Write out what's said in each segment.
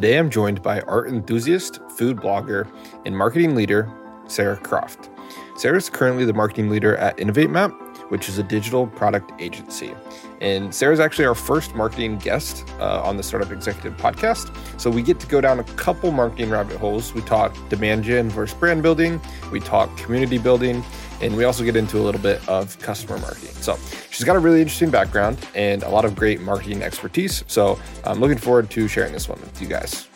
Today I'm joined by art enthusiast, food blogger, and marketing leader, Sara Croft. Sara is currently the marketing leader at Innovatemap, which is a digital product agency. And Sara is actually our first marketing guest on the Startup Executive Podcast. So we get to go down a couple marketing rabbit holes. We talk demand gen versus brand building. We talk community building. And we also get into a little bit of customer marketing. So she's got a really interesting background and a lot of great marketing expertise. So I'm looking forward to sharing this one with you guys.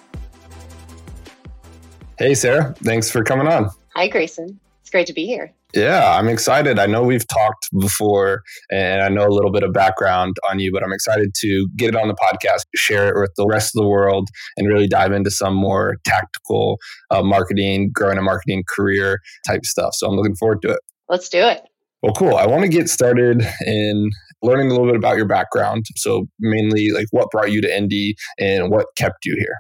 Hey, Sara, thanks for coming on. Hi, Grayson. It's great to be here. Yeah, I'm excited. I know we've talked before and I know a little bit of background on you, but I'm excited to get it on the podcast, share it with the rest of the world, and really dive into some more tactical marketing, growing a marketing career type stuff. So I'm looking forward to it. Let's do it. Well, cool. I want to get started in learning a little bit about your background. So mainly like what brought you to Indy and what kept you here?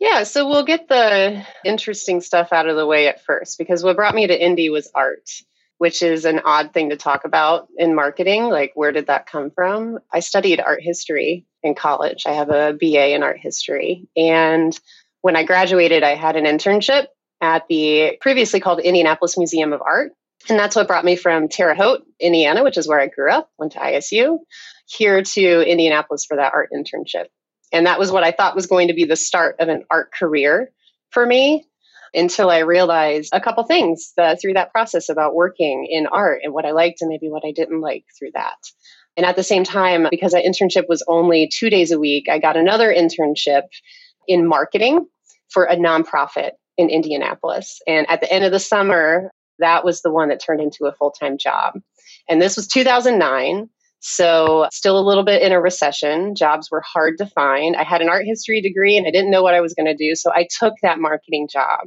Yeah, so we'll get the interesting stuff out of the way at first, because what brought me to Indy was art, which is an odd thing to talk about in marketing. Like, where did that come from? I studied art history in college. I have a BA in art history. And when I graduated, I had an internship at the previously called Indianapolis Museum of Art. And that's what brought me from Terre Haute, Indiana, which is where I grew up, went to ISU, here to Indianapolis for that art internship. And that was what I thought was going to be the start of an art career for me, until I realized a couple things through that process about working in art and what I liked and maybe what I didn't like through that. And at the same time, because that internship was only 2 days a week, I got another internship in marketing for a nonprofit in Indianapolis. And at the end of the summer, that was the one that turned into a full-time job. And this was 2009. So still a little bit in a recession. Jobs were hard to find. I had an art history degree and I didn't know what I was going to do. So I took that marketing job.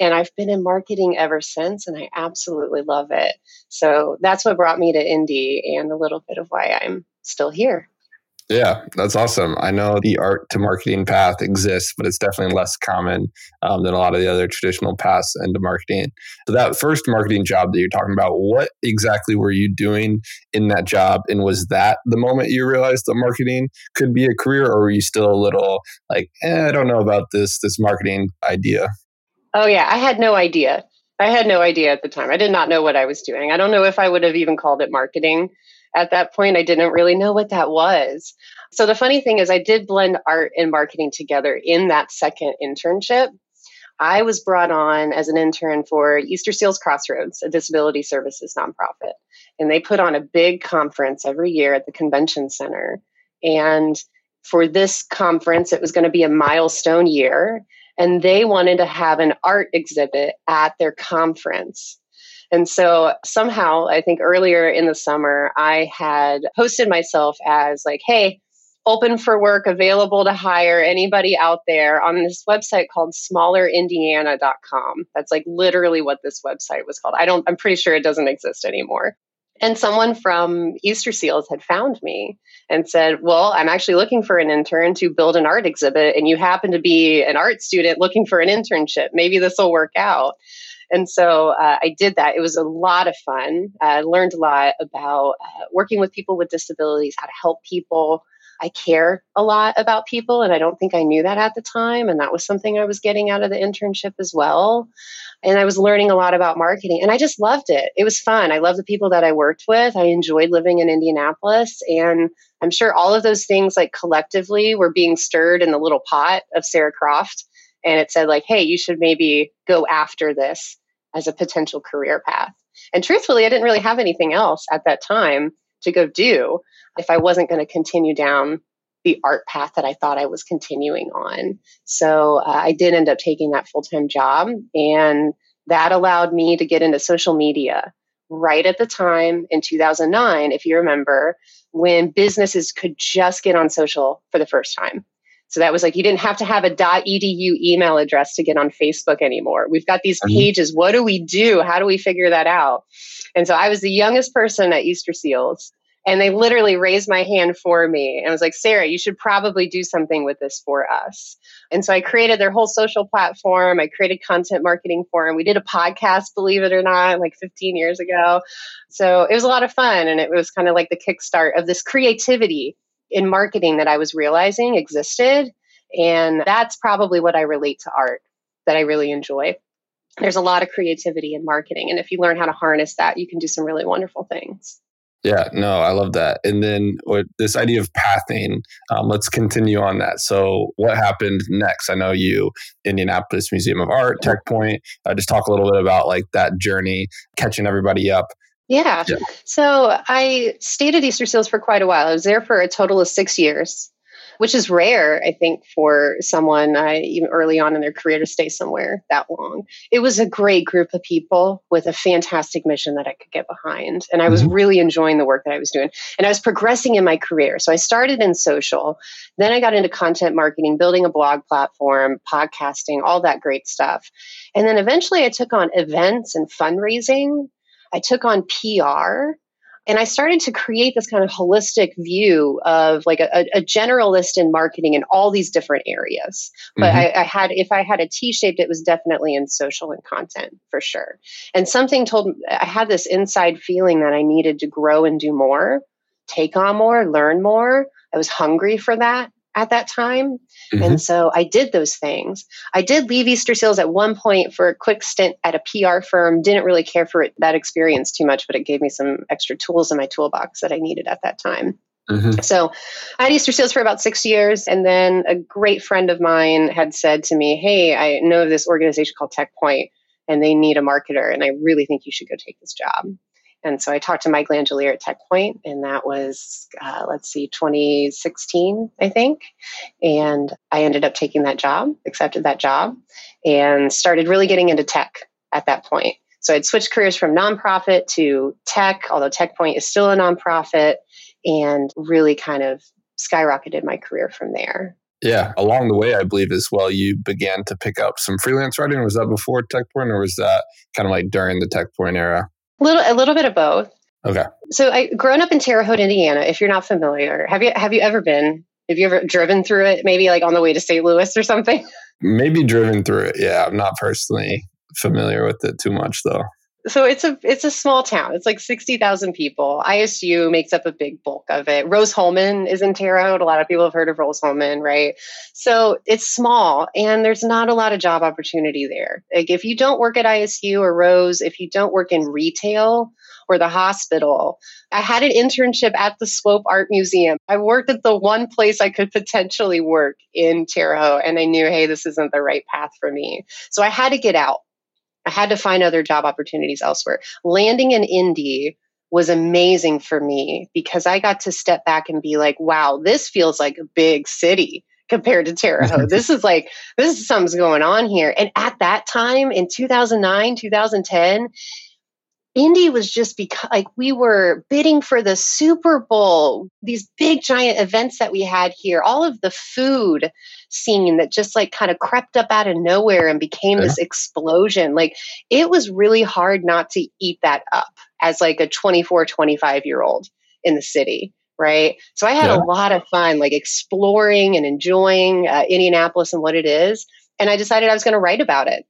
And I've been in marketing ever since, and I absolutely love it. So that's what brought me to Indy and a little bit of why I'm still here. Yeah, that's awesome. I know the art to marketing path exists, but it's definitely less common than a lot of the other traditional paths into marketing. So that first marketing job that you're talking about, what exactly were you doing in that job? And was that the moment you realized that marketing could be a career, or were you still a little like, I don't know about this marketing idea? Oh yeah, I had no idea. I had no idea at the time. I did not know what I was doing. I don't know if I would have even called it marketing. At that point, I didn't really know what that was. So the funny thing is I did blend art and marketing together in that second internship. I was brought on as an intern for Easter Seals Crossroads, a disability services nonprofit. And they put on a big conference every year at the convention center. And for this conference, it was going to be a milestone year. And they wanted to have an art exhibit at their conference. And so somehow, I think earlier in the summer, I had posted myself as like, hey, open for work, available to hire anybody out there on this website called smallerindiana.com. That's like literally what this website was called. I'm pretty sure it doesn't exist anymore. And someone from Easter Seals had found me and said, well, I'm actually looking for an intern to build an art exhibit. And you happen to be an art student looking for an internship. Maybe this will work out. And so I did that. It was a lot of fun. I learned a lot about working with people with disabilities, how to help people. I care a lot about people, and I don't think I knew that at the time. And that was something I was getting out of the internship as well. And I was learning a lot about marketing, and I just loved it. It was fun. I loved the people that I worked with. I enjoyed living in Indianapolis. And I'm sure all of those things like collectively were being stirred in the little pot of Sara Croft. And it said like, hey, you should maybe go after this as a potential career path. And truthfully, I didn't really have anything else at that time to go do if I wasn't going to continue down the art path that I thought I was continuing on. So I did end up taking that full-time job. And that allowed me to get into social media right at the time in 2009, if you remember, when businesses could just get on social for the first time. So that was like, you didn't have to have a .edu email address to get on Facebook anymore. We've got these pages. What do we do? How do we figure that out? And so I was the youngest person at Easter Seals, and they literally raised my hand for me. And I was like, Sara, you should probably do something with this for us. And so I created their whole social platform. I created content marketing for them. We did a podcast, believe it or not, like 15 years ago. So it was a lot of fun. And it was kind of like the kickstart of this creativity in marketing that I was realizing existed. And that's probably what I relate to art that I really enjoy. There's a lot of creativity in marketing. And if you learn how to harness that, you can do some really wonderful things. Yeah, no, I love that. And then with this idea of pathing, let's continue on that. So what happened next? I know you, Indianapolis Museum of Art, TechPoint. Just talk a little bit about like that journey, catching everybody up. Yeah. So I stayed at Easter Seals for quite a while. I was there for a total of 6 years, which is rare, I think, for someone even early on in their career to stay somewhere that long. It was a great group of people with a fantastic mission that I could get behind. And I was really enjoying the work that I was doing. And I was progressing in my career. So I started in social. Then I got into content marketing, building a blog platform, podcasting, all that great stuff. And then eventually I took on events and fundraising. I took on PR. And I started to create this kind of holistic view of like a generalist in marketing in all these different areas. But if I had a T-shaped, it was definitely in social and content for sure. And something told me, I had this inside feeling that I needed to grow and do more, take on more, learn more. I was hungry for that at that time. And so I did those things. I did leave Easter Seals at one point for a quick stint at a PR firm. Didn't really care for that experience too much, but it gave me some extra tools in my toolbox that I needed at that time. So I had Easter Seals for about 6 years. And then a great friend of mine had said to me, hey, I know of this organization called TechPoint and they need a marketer. And I really think you should go take this job. And so I talked to Mike Langellier at TechPoint, and that was, 2016, I think. And I ended up taking that job, accepted that job, and started really getting into tech at that point. So I'd switched careers from nonprofit to tech, although TechPoint is still a nonprofit, and really kind of skyrocketed my career from there. Yeah. Along the way, I believe as well, you began to pick up some freelance writing. Was that before TechPoint, or was that kind of like during the TechPoint era? A little bit of both. Okay. So I grown up in Terre Haute, Indiana. If you're not familiar, have you ever been? Have you ever driven through it? Maybe like on the way to St. Louis or something. Maybe driven through it. Yeah, I'm not personally familiar with it too much though. So it's a small town. It's like 60,000 people. ISU makes up a big bulk of it. Rose Holman is in Terre Haute. A lot of people have heard of Rose Holman, right? So it's small and there's not a lot of job opportunity there. Like if you don't work at ISU or Rose, if you don't work in retail or the hospital, I had an internship at the Swope Art Museum. I worked at the one place I could potentially work in Terre Haute and I knew, hey, this isn't the right path for me. So I had to get out. I had to find other job opportunities elsewhere. Landing in Indy was amazing for me because I got to step back and be like, wow, this feels like a big city compared to Terre Haute. This is something's going on here. And at that time in 2009, 2010, Indy was just we were bidding for the Super Bowl, these big giant events that we had here, all of the food scene that just like kind of crept up out of nowhere and became this explosion. Like it was really hard not to eat that up as like a 24, 25-year-old in the city. Right. So I had a lot of fun, like exploring and enjoying Indianapolis and what it is. And I decided I was going to write about it.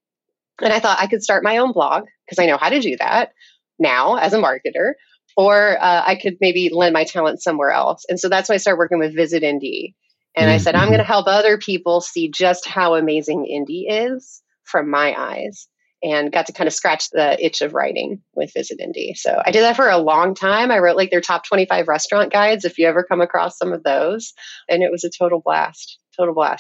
And I thought I could start my own blog because I know how to do that now as a marketer, or I could maybe lend my talent somewhere else. And so that's when I started working with Visit Indy. And I said, I'm going to help other people see just how amazing Indy is from my eyes, and got to kind of scratch the itch of writing with Visit Indy. So I did that for a long time. I wrote like their top 25 restaurant guides, if you ever come across some of those. And it was a total blast.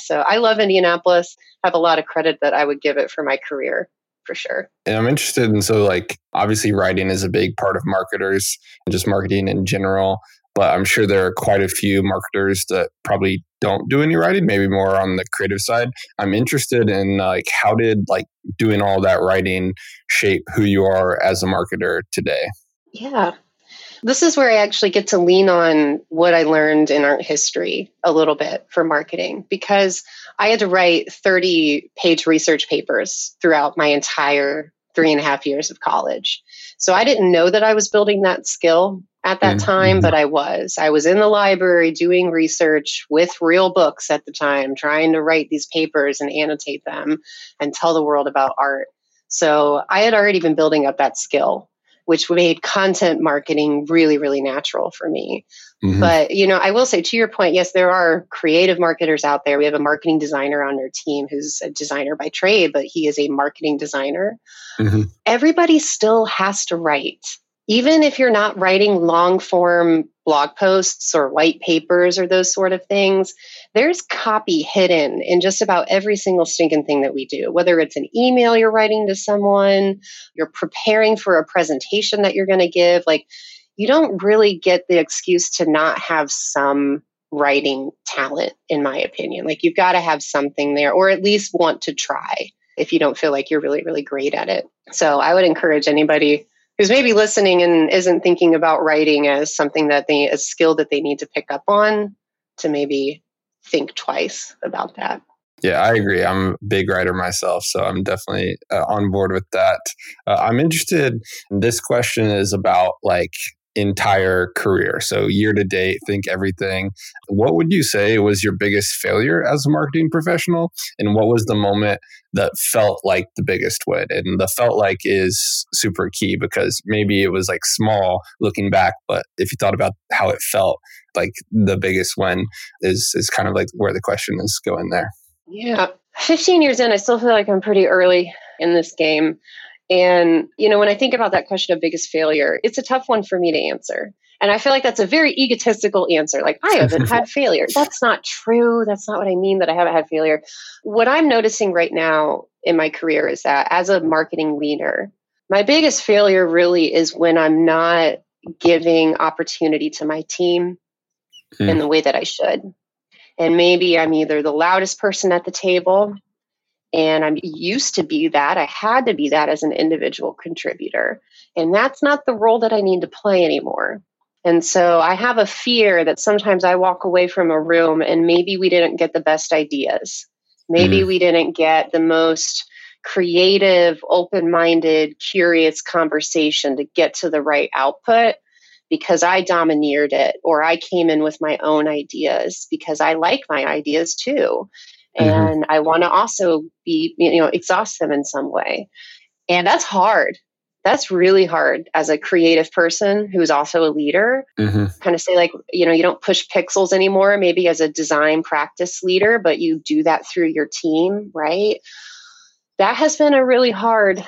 So I love Indianapolis. I have a lot of credit that I would give it for my career. For sure. And I'm interested in, so like, obviously writing is a big part of marketers and just marketing in general, but I'm sure there are quite a few marketers that probably don't do any writing, maybe more on the creative side. I'm interested in like, how did like doing all that writing shape who you are as a marketer today? Yeah. This is where I actually get to lean on what I learned in art history a little bit for marketing, because I had to write 30-page research papers throughout my entire 3.5 years of college. So I didn't know that I was building that skill at that time, but I was. I was in the library doing research with real books at the time, trying to write these papers and annotate them and tell the world about art. So I had already been building up that skill. which made content marketing really, really natural for me. Mm-hmm. But, you know, I will say to your point, yes, there are creative marketers out there. We have a marketing designer on our team who's a designer by trade, but he is a marketing designer. Mm-hmm. Everybody still has to write. Even if you're not writing long form blog posts or white papers or those sort of things, there's copy hidden in just about every single stinking thing that we do, whether it's an email you're writing to someone, you're preparing for a presentation that you're going to give. Like, you don't really get the excuse to not have some writing talent, in my opinion. Like, you've got to have something there, or at least want to try if you don't feel like you're really, really great at it. So I would encourage anybody who's maybe listening and isn't thinking about writing as something that they, a skill that they need to pick up on, to maybe think twice about that. Yeah, I agree. I'm a big writer myself, so I'm definitely on board with that. I'm interested, this question is about like entire career. So year to date, think everything. What would you say was your biggest failure as a marketing professional? And what was the moment that felt like the biggest win? And the felt like is super key, because maybe it was like small looking back, but if you thought about how it felt, like the biggest win is kind of like where the question is going there. Yeah. 15 years in, I still feel like I'm pretty early in this game. And, you know, when I think about that question of biggest failure, it's a tough one for me to answer. And I feel like that's a very egotistical answer. Like, I haven't had failure. That's not true. That's not what I mean, that I haven't had failure. What I'm noticing right now in my career is that as a marketing leader, my biggest failure really is when I'm not giving opportunity to my team in the way that I should. And maybe I'm either the loudest person at the table, and I'm used to be that. I had to be that as an individual contributor. And that's not the role that I need to play anymore. And so I have a fear that sometimes I walk away from a room and maybe we didn't get the best ideas. Maybe we didn't get the most creative, open-minded, curious conversation to get to the right output, because I domineered it, or I came in with my own ideas because I like my ideas too. And I want to also be, you know, exhaust them in some way. And that's hard. That's really hard as a creative person who's also a leader. Kind of say like, you know, you don't push pixels anymore, maybe as a design practice leader, but you do that through your team, right? That has been a really hard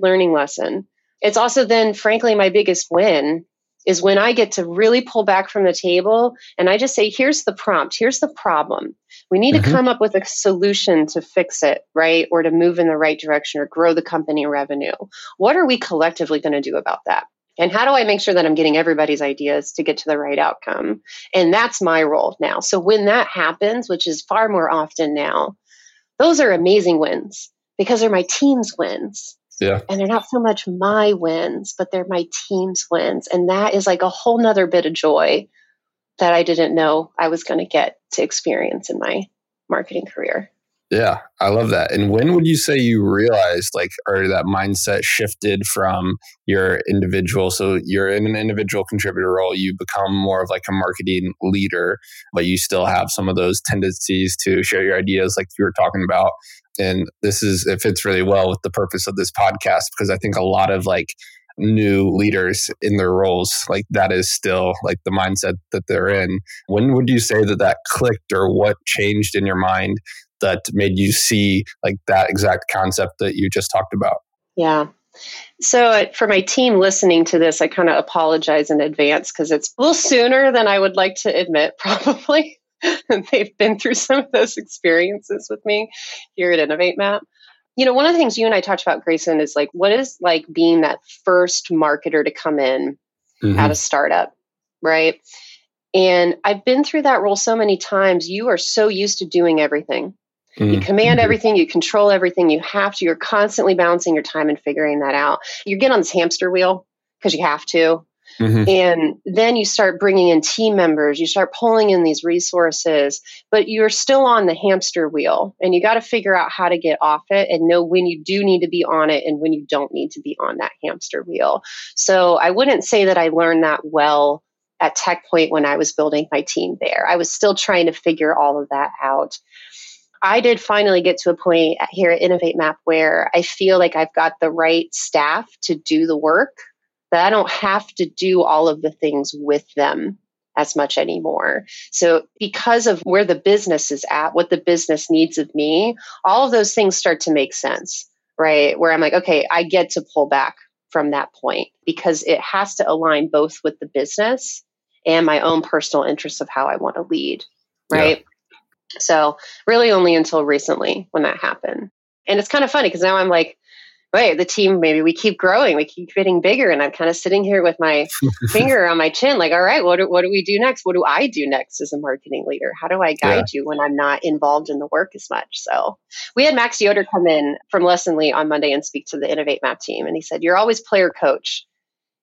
learning lesson. It's also then, frankly, my biggest win is when I get to really pull back from the table and I just say, here's the prompt, here's the problem. We need to come up with a solution to fix it, right? Or to move in the right direction or grow the company revenue. What are we collectively going to do about that? And how do I make sure that I'm getting everybody's ideas to get to the right outcome? And that's my role now. So when that happens, which is far more often now, those are amazing wins because they're my team's wins. Yeah. And they're not so much my wins, but they're my team's wins. And that is like a whole nother bit of joy that I didn't know I was going to get to experience in my marketing career. Yeah, I love that. And when would you say you realized, like, or that mindset shifted from your individual? So you're in an individual contributor role, you become more of like a marketing leader, but you still have some of those tendencies to share your ideas like you were talking about. And this is, it fits really well with the purpose of this podcast, because I think a lot of like new leaders in their roles, like that is still like the mindset that they're in. When would you say that that clicked, or what changed in your mind that made you see like that exact concept that you just talked about? Yeah. So for my team listening to this, I kind of apologize in advance because it's a little sooner than I would like to admit, probably. And they've been through some of those experiences with me here at Innovatemap. You know, one of the things you and I talked about, Grayson, is like, what is like being that first marketer to come in at a startup, right? And I've been through that role so many times. You are so used to doing everything. You command everything, you control everything, you have to, you're constantly balancing your time and figuring that out. You get on this hamster wheel because you have to. And then you start bringing in team members, you start pulling in these resources, but you're still on the hamster wheel, and you got to figure out how to get off it and know when you do need to be on it and when you don't need to be on that hamster wheel. So I wouldn't say that I learned that well at TechPoint when I was building my team there. I was still trying to figure all of that out. I did finally get to a point here at Innovatemap where I feel like I've got the right staff to do the work that I don't have to do all of the things with them as much anymore. So because of where the business is at, what the business needs of me, all of those things start to make sense, right? Where I'm like, okay, I get to pull back from that point because it has to align both with the business and my own personal interests of how I want to lead, right? Yeah. So really only until recently when that happened. And it's kind of funny because now I'm like, wait, the team, maybe we keep growing, we keep getting bigger. And I'm kind of sitting here with my finger on my chin, like, all right, what do we do next? What do I do next as a marketing leader? How do I guide you when I'm not involved in the work as much? So we had Max Yoder come in from Lessonly on Monday and speak to the Innovatemap team. And he said, you're always player coach.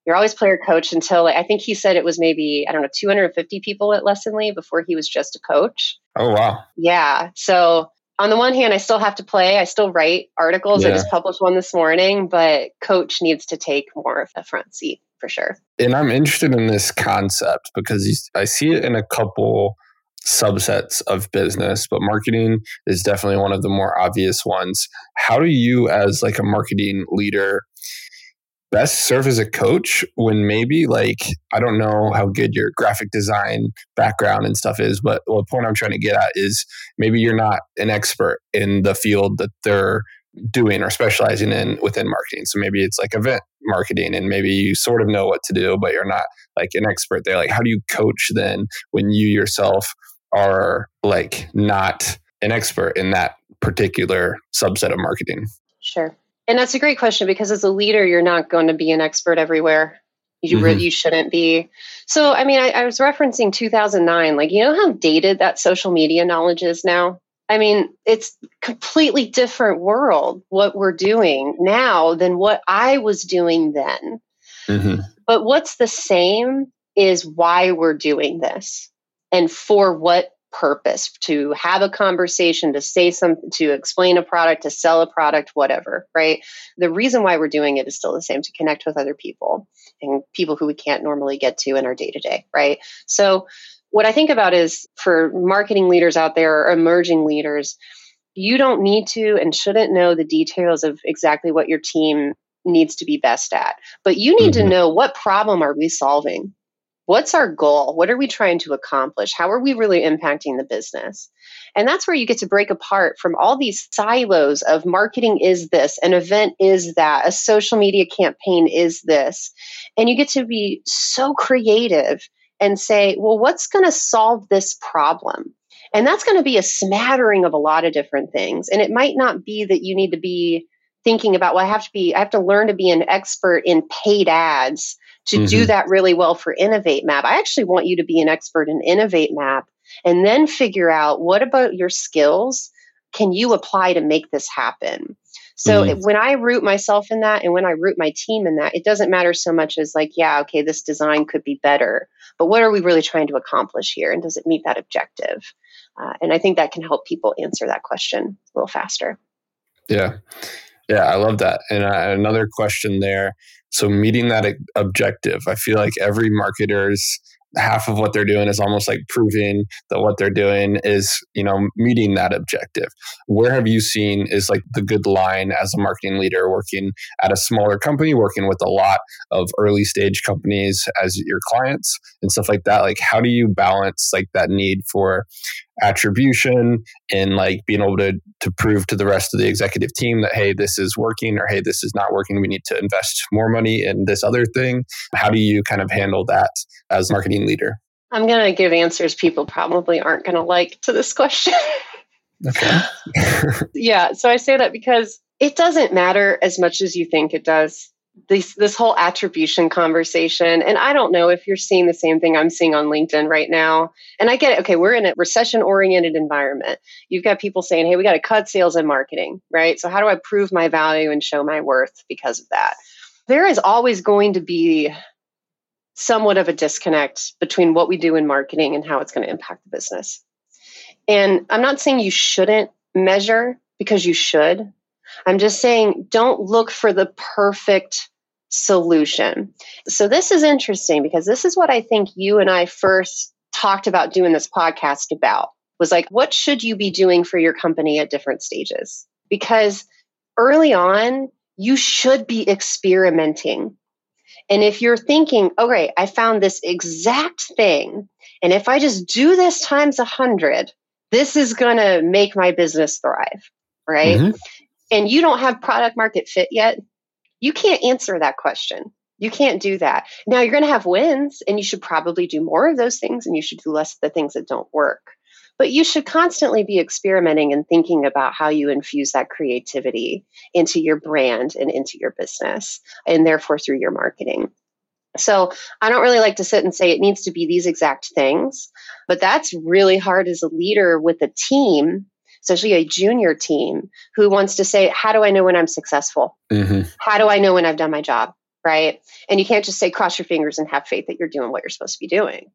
You're always player coach until, like, I think he said it was maybe, 250 people at Lessonly before he was just a coach. Oh, wow. Yeah. So on the one hand, I still have to play. I still write articles. Yeah. I just published one this morning, but coach needs to take more of a front seat for sure. And I'm interested in this concept because I see it in a couple subsets of business, but marketing is definitely one of the more obvious ones. How do you, as like a marketing leader, best serve as a coach when maybe, like, I don't know how good your graphic design background and stuff is, but the point I'm trying to get at is maybe you're not an expert in the field that they're doing or specializing in within marketing. So maybe it's like event marketing and maybe you sort of know what to do, but you're not like an expert there. Like, how do you coach then when you yourself are like not an expert in that particular subset of marketing? Sure. And that's a great question because as a leader, you're not going to be an expert everywhere. You shouldn't be. So, I was referencing 2009. Like, you know how dated that social media knowledge is now? I mean, it's completely different world, what we're doing now than what I was doing then. Mm-hmm. But what's the same is why we're doing this and for what purpose, to have a conversation, to say something, to explain a product, to sell a product, whatever, right? The reason why we're doing it is still the same, to connect with other people and people who we can't normally get to in our day-to-day, right? So what I think about is for marketing leaders out there or emerging leaders, you don't need to and shouldn't know the details of exactly what your team needs to be best at, but you need to know what problem are we solving? What's our goal? What are we trying to accomplish? How are we really impacting the business? And that's where you get to break apart from all these silos of marketing is this, an event is that, a social media campaign is this. And you get to be so creative and say, well, what's going to solve this problem? And that's going to be a smattering of a lot of different things. And it might not be that you need to be thinking about, well, I have to learn to be an expert in paid ads to do that really well for Innovatemap. I actually want you to be an expert in Innovatemap and then figure out what about your skills can you apply to make this happen. So when I root myself in that and when I root my team in that, it doesn't matter so much as like, yeah, okay, this design could be better, but what are we really trying to accomplish here? And does it meet that objective? And I think that can help people answer that question a little faster. Yeah. Yeah, I love that. And another question there. So meeting that objective, I feel like every marketer's half of what they're doing is almost like proving that what they're doing is, meeting that objective. Where have you seen is like the good line as a marketing leader working at a smaller company, working with a lot of early stage companies as your clients and stuff like that? Like, how do you balance like that need for attribution and like being able to prove to the rest of the executive team that, hey, this is working or, hey, this is not working. We need to invest more money in this other thing. How do you kind of handle that as a marketing leader? I'm going to give answers people probably aren't going to like to this question. Okay. Yeah. So I say that because it doesn't matter as much as you think it does. This whole attribution conversation. And I don't know if you're seeing the same thing I'm seeing on LinkedIn right now. And I get it. Okay, we're in a recession-oriented environment. You've got people saying, hey, we got to cut sales and marketing, right? So how do I prove my value and show my worth because of that? There is always going to be somewhat of a disconnect between what we do in marketing and how it's going to impact the business. And I'm not saying you shouldn't measure, because you should. I'm just saying, don't look for the perfect solution. So this is interesting because this is what I think you and I first talked about doing this podcast about, was like, what should you be doing for your company at different stages? Because early on, you should be experimenting. And if you're thinking, oh, great, I found this exact thing, and if I just do this times 100, this is going to make my business thrive, right? Mm-hmm. And you don't have product market fit yet, you can't answer that question. You can't do that. Now, you're going to have wins, and you should probably do more of those things, and you should do less of the things that don't work. But you should constantly be experimenting and thinking about how you infuse that creativity into your brand and into your business, and therefore through your marketing. So I don't really like to sit and say it needs to be these exact things, but that's really hard as a leader with a team, especially a junior team, who wants to say, how do I know when I'm successful? Mm-hmm. How do I know when I've done my job? Right? And you can't just say, cross your fingers and have faith that you're doing what you're supposed to be doing.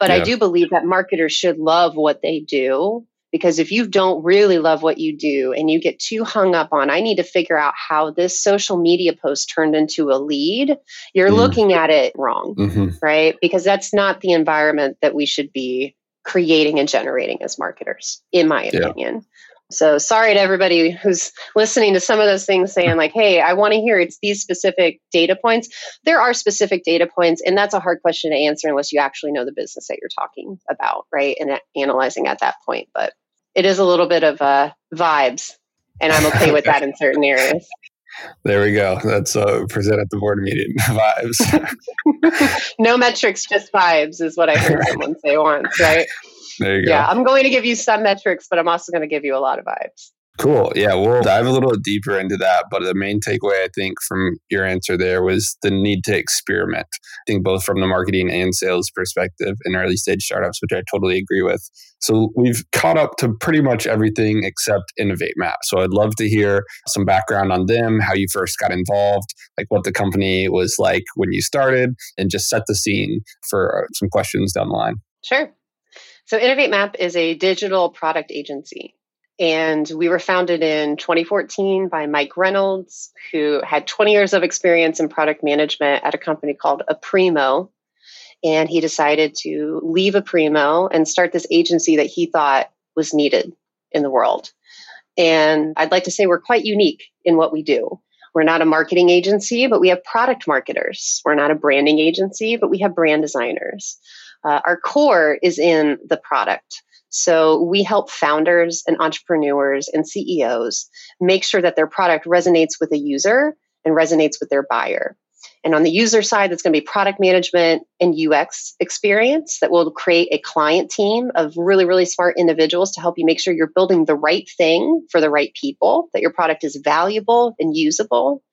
But yeah. I do believe that marketers should love what they do, because if you don't really love what you do and you get too hung up on, I need to figure out how this social media post turned into a lead, you're looking at it wrong, right? Because that's not the environment that we should be creating and generating as marketers, in my opinion. So sorry to everybody who's listening to some of those things saying like, hey, I want to hear it's these specific data points. There are specific data points, and that's a hard question to answer unless you actually know the business that you're talking about, right? And analyzing at that point. But it is a little bit of vibes, and I'm okay with that in certain areas. There we go. That's present at the board meeting, vibes. No metrics, just vibes is what I heard someone say once, right? There you go. Yeah, I'm going to give you some metrics, but I'm also going to give you a lot of vibes. Cool. Yeah, we'll dive a little deeper into that. But the main takeaway, I think, from your answer there was the need to experiment. I think both from the marketing and sales perspective in early stage startups, which I totally agree with. So we've caught up to pretty much everything except Innovatemap. So I'd love to hear some background on them, how you first got involved, like what the company was like when you started, and just set the scene for some questions down the line. Sure. So Innovatemap is a digital product agency, and we were founded in 2014 by Mike Reynolds, who had 20 years of experience in product management at a company called Aprimo, and he decided to leave Aprimo and start this agency that he thought was needed in the world. And I'd like to say we're quite unique in what we do. We're not a marketing agency, but we have product marketers. We're not a branding agency, but we have brand designers. Our core is in the product. So we help founders and entrepreneurs and CEOs make sure that their product resonates with a user and resonates with their buyer. And on the user side, that's going to be product management and UX experience that will create a client team of really, really smart individuals to help you make sure you're building the right thing for the right people, that your product is valuable and usable.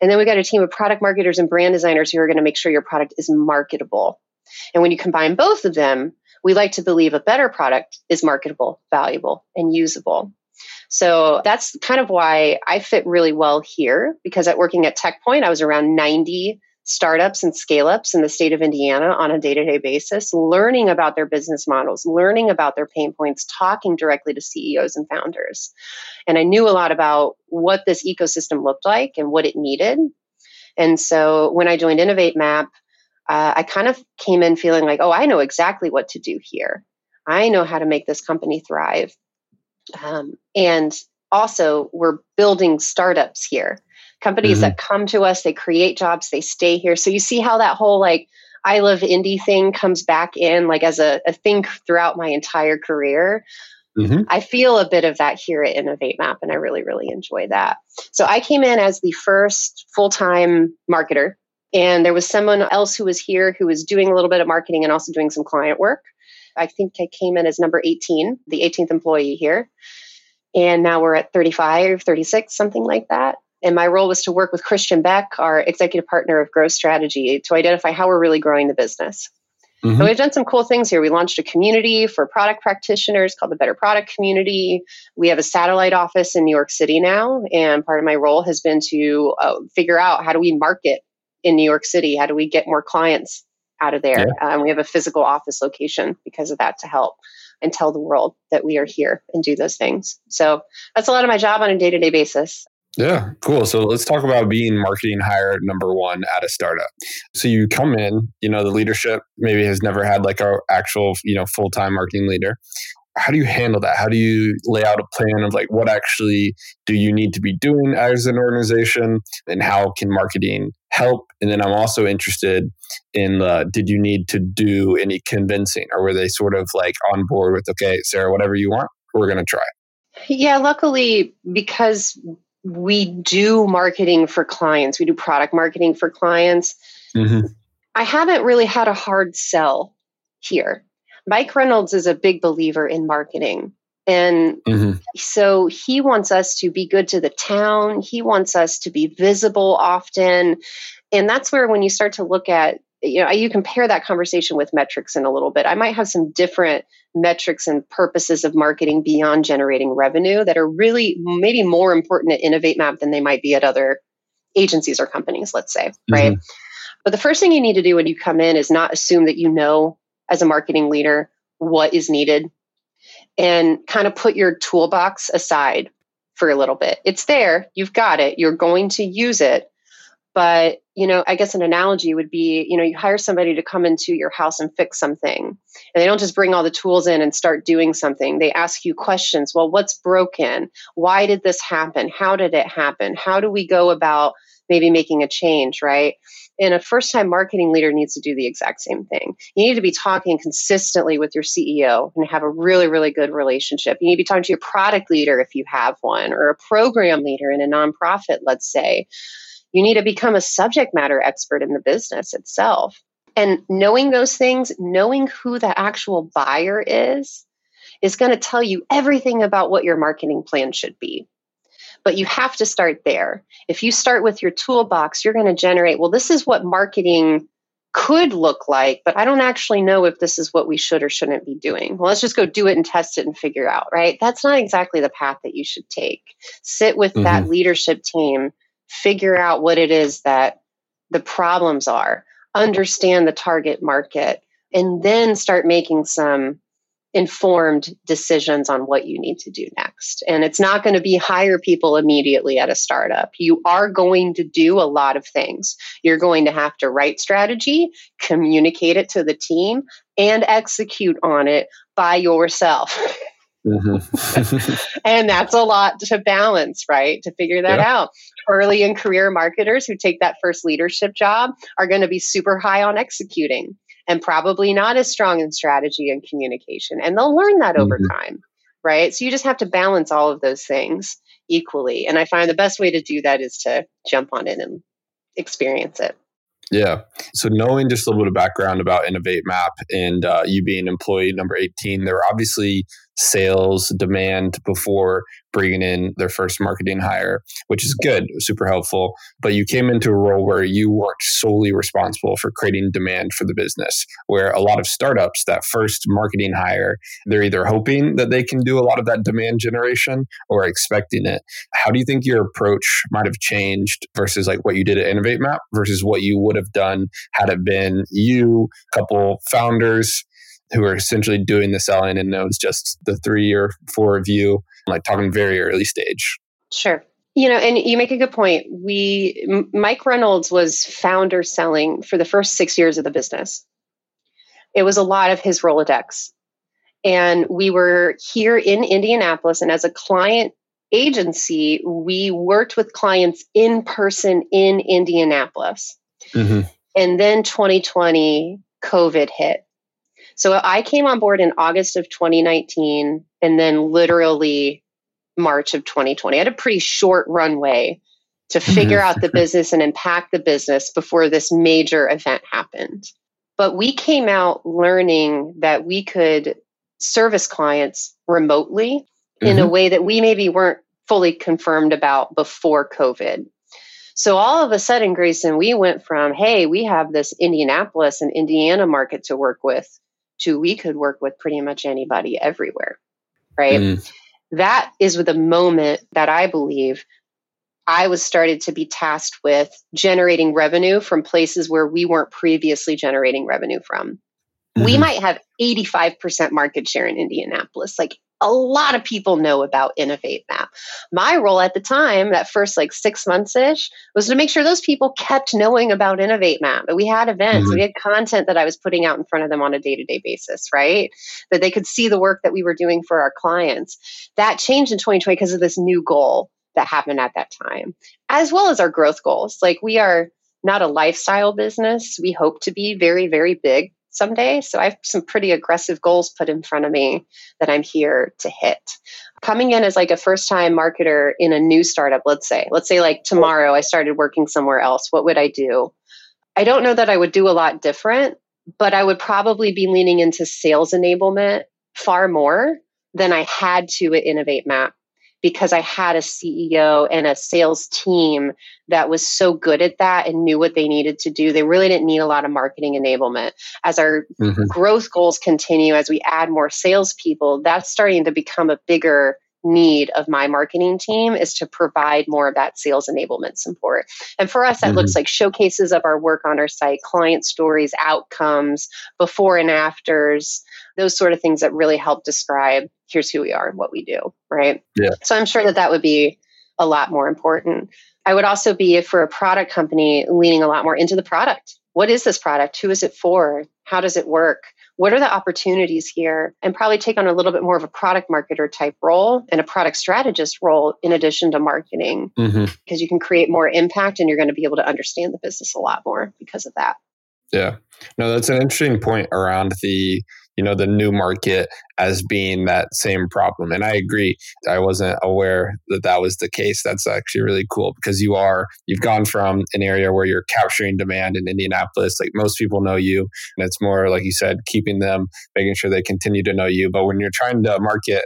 And then we've got a team of product marketers and brand designers who are going to make sure your product is marketable. And when you combine both of them, we like to believe a better product is marketable, valuable, and usable. So that's kind of why I fit really well here, because at working at TechPoint, I was around 90 startups and scale-ups in the state of Indiana on a day-to-day basis, learning about their business models, learning about their pain points, talking directly to CEOs and founders. And I knew a lot about what this ecosystem looked like and what it needed. And so when I joined Innovatemap, I kind of came in feeling like, oh, I know exactly what to do here. I know how to make this company thrive. And also, we're building startups here. Companies that come to us, they create jobs, they stay here. So you see how that whole like, I love Indy thing comes back in like as a thing throughout my entire career. I feel a bit of that here at Innovatemap, and I really, really enjoy that. So I came in as the first full-time marketer. And there was someone else who was here who was doing a little bit of marketing and also doing some client work. I think I came in as number 18, the 18th employee here. And now we're at 35, 36, something like that. And my role was to work with Christian Beck, our executive partner of growth strategy, to identify how we're really growing the business. So we've done some cool things here. We launched a community for product practitioners called the Better Product Community. We have a satellite office in New York City now. And part of my role has been to figure out how do we market in New York City? How do we get more clients out of there? We have a physical office location because of that to help and tell the world that we are here and do those things. So that's a lot of my job on a day-to-day basis. Yeah, cool. So let's talk about being marketing hire number one at a startup. So you come in, you know, the leadership maybe has never had like an actual, you know, full-time marketing leader. how do you handle that? How do you lay out a plan of like, what actually do you need to be doing as an organization, and how can marketing help? And then I'm also interested in did you need to do any convincing, or were they sort of like on board with, okay, Sara, whatever you want, we're going to try? Yeah, luckily, because we do marketing for clients, we do product marketing for clients. Mm-hmm. I haven't really had a hard sell here. Mike Reynolds is a big believer in marketing. And so he wants us to be good to the town. He wants us to be visible often. And that's where, when you start to look at, you compare that conversation with metrics in a little bit. I might have some different metrics and purposes of marketing beyond generating revenue that are really maybe more important at Innovatemap than they might be at other agencies or companies, let's say, right? But the first thing you need to do when you come in is not assume that you know, as a marketing leader, what is needed, and kind of put your toolbox aside for a little bit. It's there, you've got it, you're going to use it. But, I guess an analogy would be, you hire somebody to come into your house and fix something, and they don't just bring all the tools in and start doing something. They ask you questions. Well, what's broken? Why did this happen? How did it happen? How do we go about maybe making a change, right? And a first-time marketing leader needs to do the exact same thing. You need to be talking consistently with your CEO and have a really, really good relationship. You need to be talking to your product leader if you have one, or a program leader in a nonprofit, let's say. You need to become a subject matter expert in the business itself. And knowing those things, knowing who the actual buyer is going to tell you everything about what your marketing plan should be. But you have to start there. If you start with your toolbox, you're going to generate, well, this is what marketing could look like, but I don't actually know if this is what we should or shouldn't be doing. Well, let's just go do it and test it and figure out, right? That's not exactly the path that you should take. Sit with that leadership team, figure out what it is that the problems are, understand the target market, and then start making some informed decisions on what you need to do next. And it's not going to be hire people immediately at a startup. You are going to do a lot of things. You're going to have to write strategy, communicate it to the team, and execute on it by yourself. And that's a lot to balance, right? To figure that out. Early in career marketers who take that first leadership job are going to be super high on executing, and probably not as strong in strategy and communication. And they'll learn that over time, right? So you just have to balance all of those things equally. And I find the best way to do that is to jump on in and experience it. Yeah. So knowing just a little bit of background about Innovatemap and you being employee number 18, there were obviously sales demand before bringing in their first marketing hire, which is good, super helpful. But you came into a role where you weren't solely responsible for creating demand for the business, where a lot of startups, that first marketing hire, they're either hoping that they can do a lot of that demand generation or expecting it. How do you think your approach might have changed versus like what you did at Innovatemap versus what you would have done had it been you, a couple founders, who are essentially doing the selling, and it was just the three or four of you, like talking very early stage? Sure. And you make a good point. Mike Reynolds was founder selling for the first 6 years of the business. It was a lot of his Rolodex. And we were here in Indianapolis, and as a client agency, we worked with clients in person in Indianapolis. And then 2020, COVID hit. So I came on board in August of 2019, and then literally March of 2020. I had a pretty short runway to figure out the business and impact the business before this major event happened. But we came out learning that we could service clients remotely in a way that we maybe weren't fully confirmed about before COVID. So all of a sudden, Grayson, we went from, hey, we have this Indianapolis and Indiana market to work with, to we could work with pretty much anybody everywhere, right? That is the moment that I believe I was started to be tasked with generating revenue from places where we weren't previously generating revenue from. We might have 85% market share in Indianapolis, like a lot of people know about Innovatemap. My role at the time, that first 6 months-ish, was to make sure those people kept knowing about Innovatemap. We had events, mm-hmm. we had content that I was putting out in front of them on a day-to-day basis, right? That they could see the work that we were doing for our clients. That changed in 2020 because of this new goal that happened at that time, as well as our growth goals. We are not a lifestyle business. We hope to be very, very big someday. So I have some pretty aggressive goals put in front of me that I'm here to hit. Coming in as a first-time marketer in a new startup, let's say tomorrow I started working somewhere else, what would I do? I don't know that I would do a lot different, but I would probably be leaning into sales enablement far more than I had to at Innovatemap, because I had a CEO and a sales team that was so good at that and knew what they needed to do. They really didn't need a lot of marketing enablement. As our mm-hmm. growth goals continue, as we add more salespeople, that's starting to become a bigger need of my marketing team, is to provide more of that sales enablement support. And for us, that mm-hmm. looks like showcases of our work on our site, client stories, outcomes, before and afters, those sort of things that really help describe here's who we are and what we do, right? Yeah. So I'm sure that would be a lot more important. I would also be, if we're a product company, leaning a lot more into the product. What is this product? Who is it for? How does it work? What are the opportunities here? And probably take on a little bit more of a product marketer type role and a product strategist role in addition to marketing, mm-hmm. because you can create more impact and you're going to be able to understand the business a lot more because of that. Yeah. No, that's an interesting point around the new market as being that same problem. And I agree. I wasn't aware that was the case. That's actually really cool, because you've gone from an area where you're capturing demand in Indianapolis, most people know you, and it's more, like you said, keeping them, making sure they continue to know you. But when you're trying to market,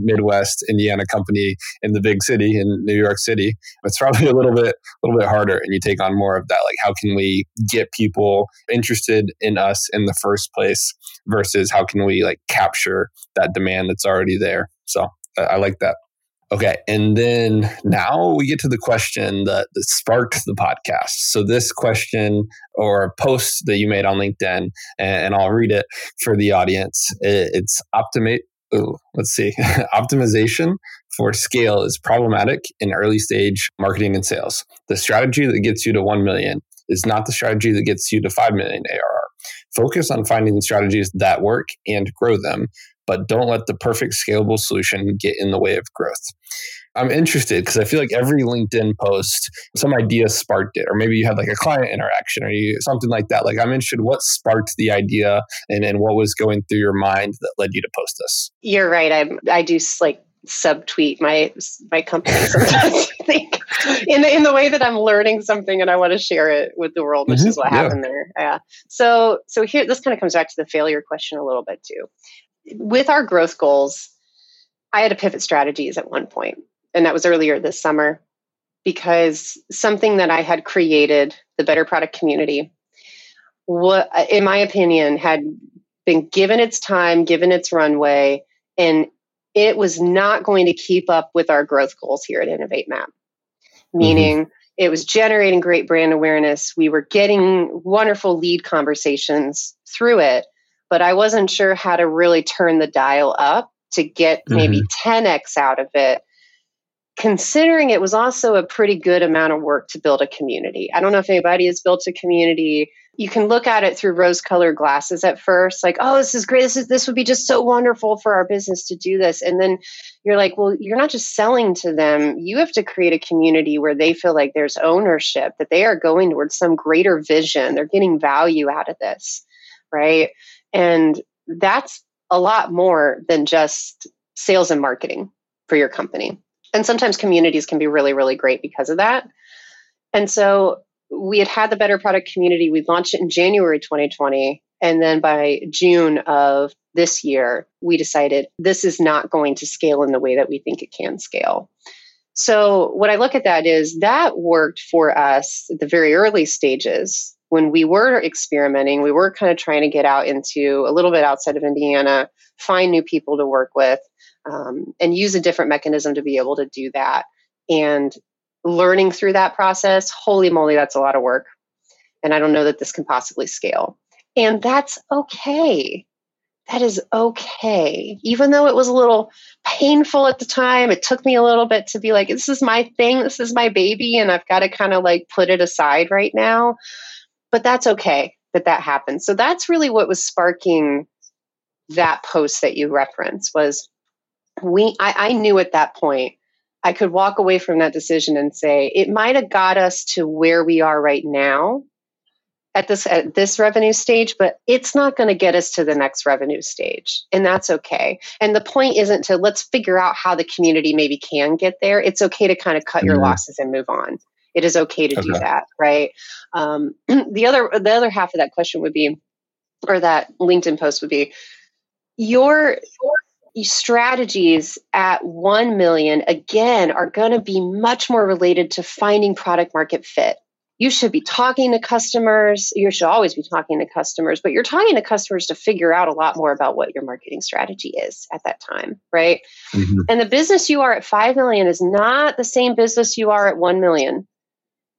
Midwest Indiana company in the big city, in New York City, it's probably a little bit harder. And you take on more of that, how can we get people interested in us in the first place, versus how can we capture that demand that's already there. So I like that. Okay. And then now we get to the question that sparked the podcast. So this question or post that you made on LinkedIn, and I'll read it for the audience. It's optimization for scale is problematic in early stage marketing and sales. The strategy that gets you to 1 million is not the strategy that gets you to 5 million ARR. Focus on finding strategies that work and grow them, but don't let the perfect scalable solution get in the way of growth. I'm interested because I feel every LinkedIn post, some idea sparked it, or maybe you had a client interaction or something like that. I'm interested, what sparked the idea and what was going through your mind that led you to post this? You're right. I do subtweet my company sometimes. I think in the way that I'm learning something and I want to share it with the world, which mm-hmm. is what happened there. Yeah. So here, this kind of comes back to the failure question a little bit too. With our growth goals, I had to pivot strategies at one point, and that was earlier this summer, because something that I had created, the Better Product Community, what in my opinion had been given its time, given its runway, and it was not going to keep up with our growth goals here at Innovatemap, meaning mm-hmm. it was generating great brand awareness. We were getting wonderful lead conversations through it, but I wasn't sure how to really turn the dial up to get mm-hmm. maybe 10x out of it, considering it was also a pretty good amount of work to build a community. I don't know if anybody has built a community. You can look at it through rose-colored glasses at first, oh, this is great. This would be just so wonderful for our business to do this. And then you're well, you're not just selling to them. You have to create a community where they feel there's ownership, that they are going towards some greater vision. They're getting value out of this, right? And that's a lot more than just sales and marketing for your company. And sometimes communities can be really, really great because of that. And so we had the Better Product Community. We launched it in January 2020. And then by June of this year, we decided this is not going to scale in the way that we think it can scale. So what I look at that is that worked for us at the very early stages when we were experimenting. We were kind of trying to get out into a little bit outside of Indiana, find new people to work with, and use a different mechanism to be able to do that. And learning through that process, holy moly, that's a lot of work. And I don't know that this can possibly scale. And that's okay. that is okay. Even though it was a little painful at the time, it took me a little bit to be like, this is my thing, this is my baby, and I've got to kind of like put it aside right now. But that's okay that that happened. So that's really what was sparking that post that you referenced was I knew at that point I could walk away from that decision and say, it might have got us to where we are right now at this revenue stage, but it's not going to get us to the next revenue stage. And that's okay. And the point isn't to let's figure out how the community maybe can get there. It's okay to kind of cut your losses and move on. It is okay to do that, right? The other half of that question would be, or that LinkedIn post would be, your strategies at 1 million, again, are going to be much more related to finding product market fit. You should be talking to customers. You should always be talking to customers, but you're talking to customers to figure out a lot more about what your marketing strategy is at that time, right? Mm-hmm. And the business you are at 5 million is not the same business you are at 1 million.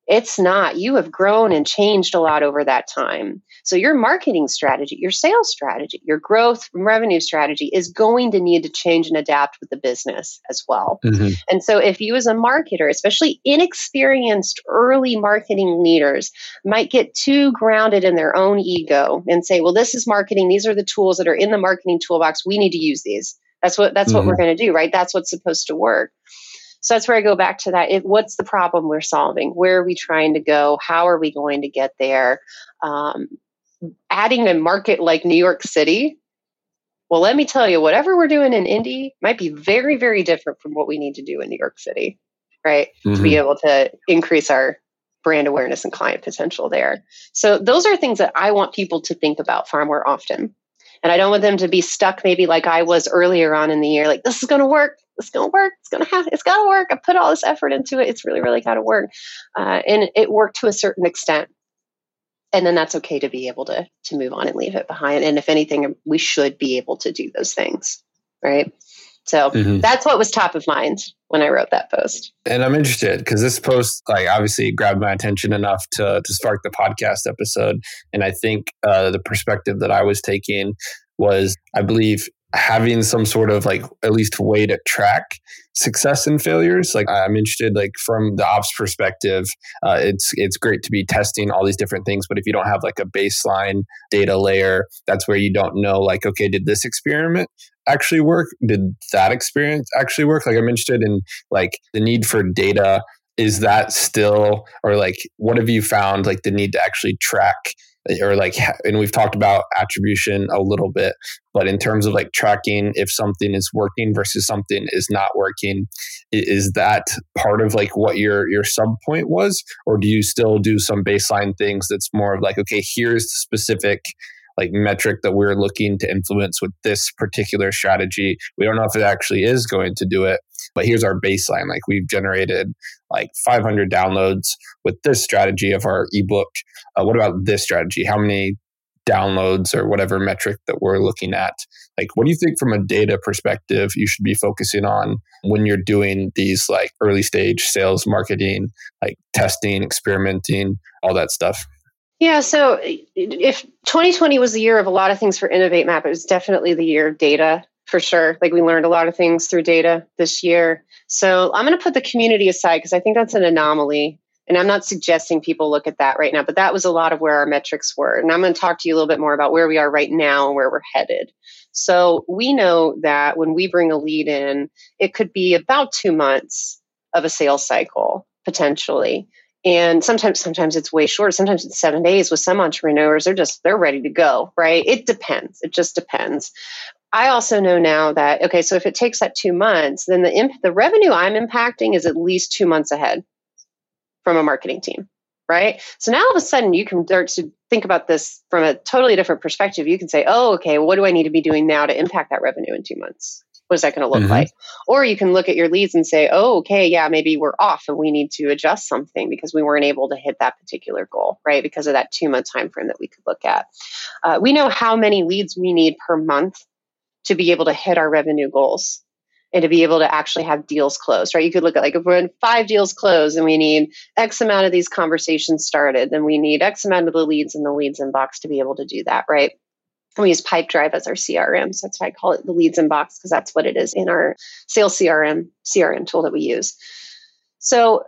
It's not. You have grown and changed a lot over that time. So your marketing strategy, your sales strategy, your growth and revenue strategy is going to need to change and adapt with the business as well. Mm-hmm. And so if you as a marketer, especially inexperienced early marketing leaders, might get too grounded in their own ego and say, well, this is marketing. These are the tools that are in the marketing toolbox. We need to use these. That's what we're going to do, right? That's what's supposed to work. So that's where I go back to that. What's the problem we're solving? Where are we trying to go? How are we going to get there? Adding a market like New York City, well, let me tell you, whatever we're doing in Indy might be very, very different from what we need to do in New York City, right? Mm-hmm. To be able to increase our brand awareness and client potential there. So those are things that I want people to think about far more often. And I don't want them to be stuck maybe like I was earlier on in the year, like this is going to work. It's going to work. It's got to work. I put all this effort into it. It's really, really got to work. And it worked to a certain extent. And then that's okay to be able to move on and leave it behind. And if anything, we should be able to do those things. Right. So that's what was top of mind when I wrote that post. And I'm interested because this post, like, obviously grabbed my attention enough to spark the podcast episode. And I think the perspective that I was taking was, I believe, having some sort of like at least way to track success and failures. Like I'm interested, like from the ops perspective, it's great to be testing all these different things, but if you don't have like a baseline data layer, that's where you don't know like, okay, did this experiment actually work? Did that experience actually work? Like I'm interested in like the need for data. Is that still, or like, what have you found like the need to actually track? Or like, and we've talked about attribution a little bit, but in terms of like tracking if something is working versus something is not working, is that part of like what your sub point was? Or do you still do some baseline things that's more of like, okay, here's the specific like metric that we're looking to influence with this particular strategy. We don't know if it actually is going to do it, but here's our baseline. Like we've generated like 500 downloads with this strategy of our ebook. What about this strategy? How many downloads or whatever metric that we're looking at? Like, what do you think from a data perspective you should be focusing on when you're doing these like early stage sales, marketing, like testing, experimenting, all that stuff? Yeah. So if 2020 was the year of a lot of things for Innovatemap, it was definitely the year of data for sure. Like we learned a lot of things through data this year. So I'm going to put the community aside because I think that's an anomaly. And I'm not suggesting people look at that right now, but that was a lot of where our metrics were. And I'm going to talk to you a little bit more about where we are right now and where we're headed. So we know that when we bring a lead in, it could be about 2 months of a sales cycle potentially. And sometimes it's way shorter. Sometimes it's 7 days. With some entrepreneurs, they're ready to go, right? It depends. It just depends. I also know now that, okay, so if it takes that 2 months, then the revenue I'm impacting is at least 2 months ahead from a marketing team, right? So now all of a sudden you can start to think about this from a totally different perspective. You can say, oh, okay, what do I need to be doing now to impact that revenue in 2 months? What is that going to look like? Or you can look at your leads and say, oh, okay, yeah, maybe we're off and we need to adjust something because we weren't able to hit that particular goal, right? Because of that 2 month time frame that we could look at. We know how many leads we need per month to be able to hit our revenue goals and to be able to actually have deals closed, right? You could look at like if we're in 5 deals closed and we need X amount of these conversations started, then we need X amount of the leads in the leads inbox to be able to do that, right? We use Pipedrive as our CRM. So that's why I call it the leads inbox, because that's what it is in our sales CRM tool that we use. So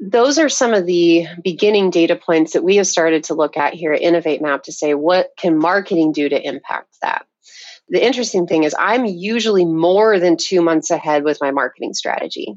those are some of the beginning data points that we have started to look at here at Innovatemap to say, what can marketing do to impact that? The interesting thing is I'm usually more than 2 months ahead with my marketing strategy,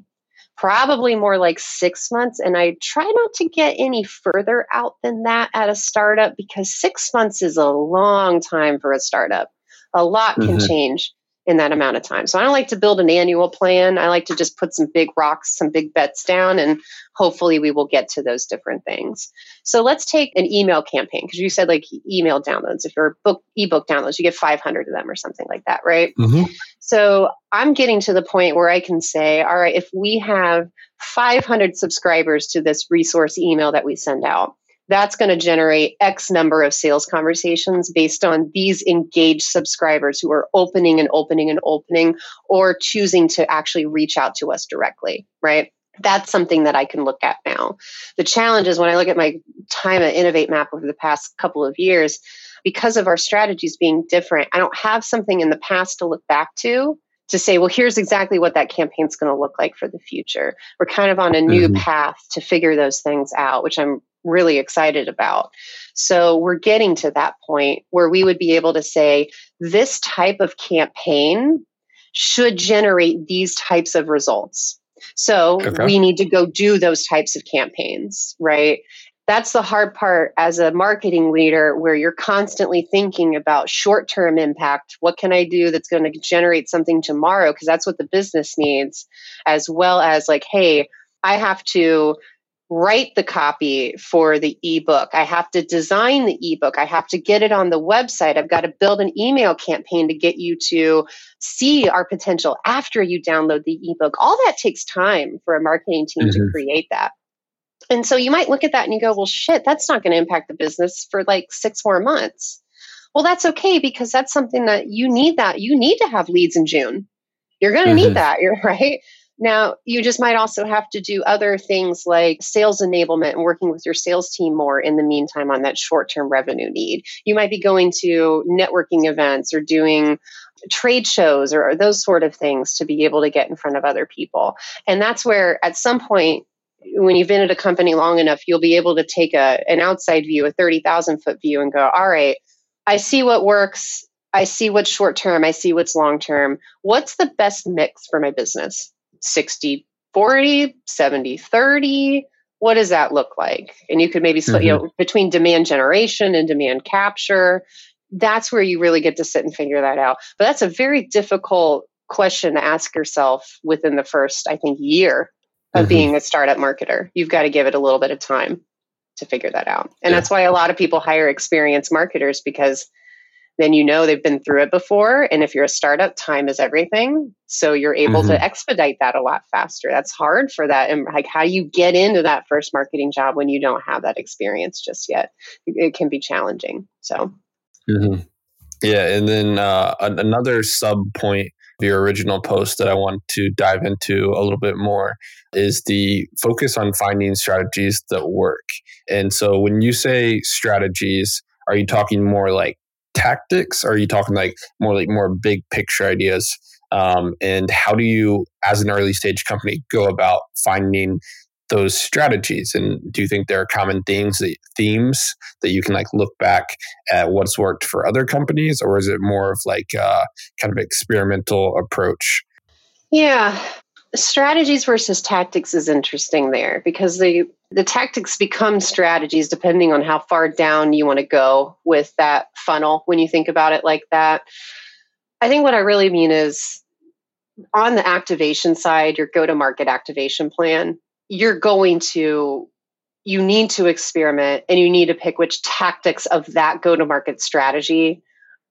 probably more like 6 months. And I try not to get any further out than that at a startup, because 6 months is a long time for a startup. A lot can change in that amount of time. So I don't like to build an annual plan. I like to just put some big rocks, some big bets down, and hopefully we will get to those different things. So let's take an email campaign, because you said like email downloads, if your book, ebook downloads, you get 500 of them or something like that, right? Mm-hmm. So I'm getting to the point where I can say, all right, if we have 500 subscribers to this resource email that we send out, that's going to generate X number of sales conversations based on these engaged subscribers who are opening and opening and opening, or choosing to actually reach out to us directly, right? That's something that I can look at now. The challenge is when I look at my time at Innovatemap over the past couple of years, because of our strategies being different, I don't have something in the past to look back to say, well, here's exactly what that campaign's going to look like for the future. We're kind of on a new path to figure those things out, which I'm really excited about. So we're getting to that point where we would be able to say, this type of campaign should generate these types of results. So we need to go do those types of campaigns, right? That's the hard part as a marketing leader, where you're constantly thinking about short-term impact. What can I do that's going to generate something tomorrow? Because that's what the business needs, as well as like, hey, I have to write the copy for the ebook. I have to design the ebook. I have to get it on the website. I've got to build an email campaign to get you to see our potential after you download the ebook. All that takes time for a marketing team to create that. And so you might look at that and you go, well, shit, that's not going to impact the business for like 6 more months. Well, that's okay, because that's something that you need. That you need to have leads in June. You're going to need that. You're right. Now, you just might also have to do other things like sales enablement and working with your sales team more in the meantime on that short-term revenue need. You might be going to networking events or doing trade shows or those sort of things to be able to get in front of other people. And that's where at some point, when you've been at a company long enough, you'll be able to take an outside view, a 30,000-foot view, and go, all right, I see what works. I see what's short-term. I see what's long-term. What's the best mix for my business? 60-40, 70-30, what does that look like? And you could maybe split, between demand generation and demand capture. That's where you really get to sit and figure that out. But that's a very difficult question to ask yourself within the first, I think, year of being a startup marketer. You've got to give it a little bit of time to figure that out. And that's why a lot of people hire experienced marketers, because then you know they've been through it before. And if you're a startup, time is everything. So you're able to expedite that a lot faster. That's hard for that. And like, how do you get into that first marketing job when you don't have that experience just yet? It can be challenging. So, yeah. And then another sub point of your original post that I want to dive into a little bit more is the focus on finding strategies that work. And so when you say strategies, are you talking more like tactics, or are you talking more big picture ideas? And how do you, as an early stage company, go about finding those strategies? And do you think there are common themes that you can look back at what's worked for other companies, or is it more of kind of experimental approach? Yeah. Strategies versus tactics is interesting there, because the tactics become strategies depending on how far down you want to go with that funnel when you think about it like that. I think what I really mean is on the activation side, your go-to-market activation plan, you need to experiment, and you need to pick which tactics of that go-to-market strategy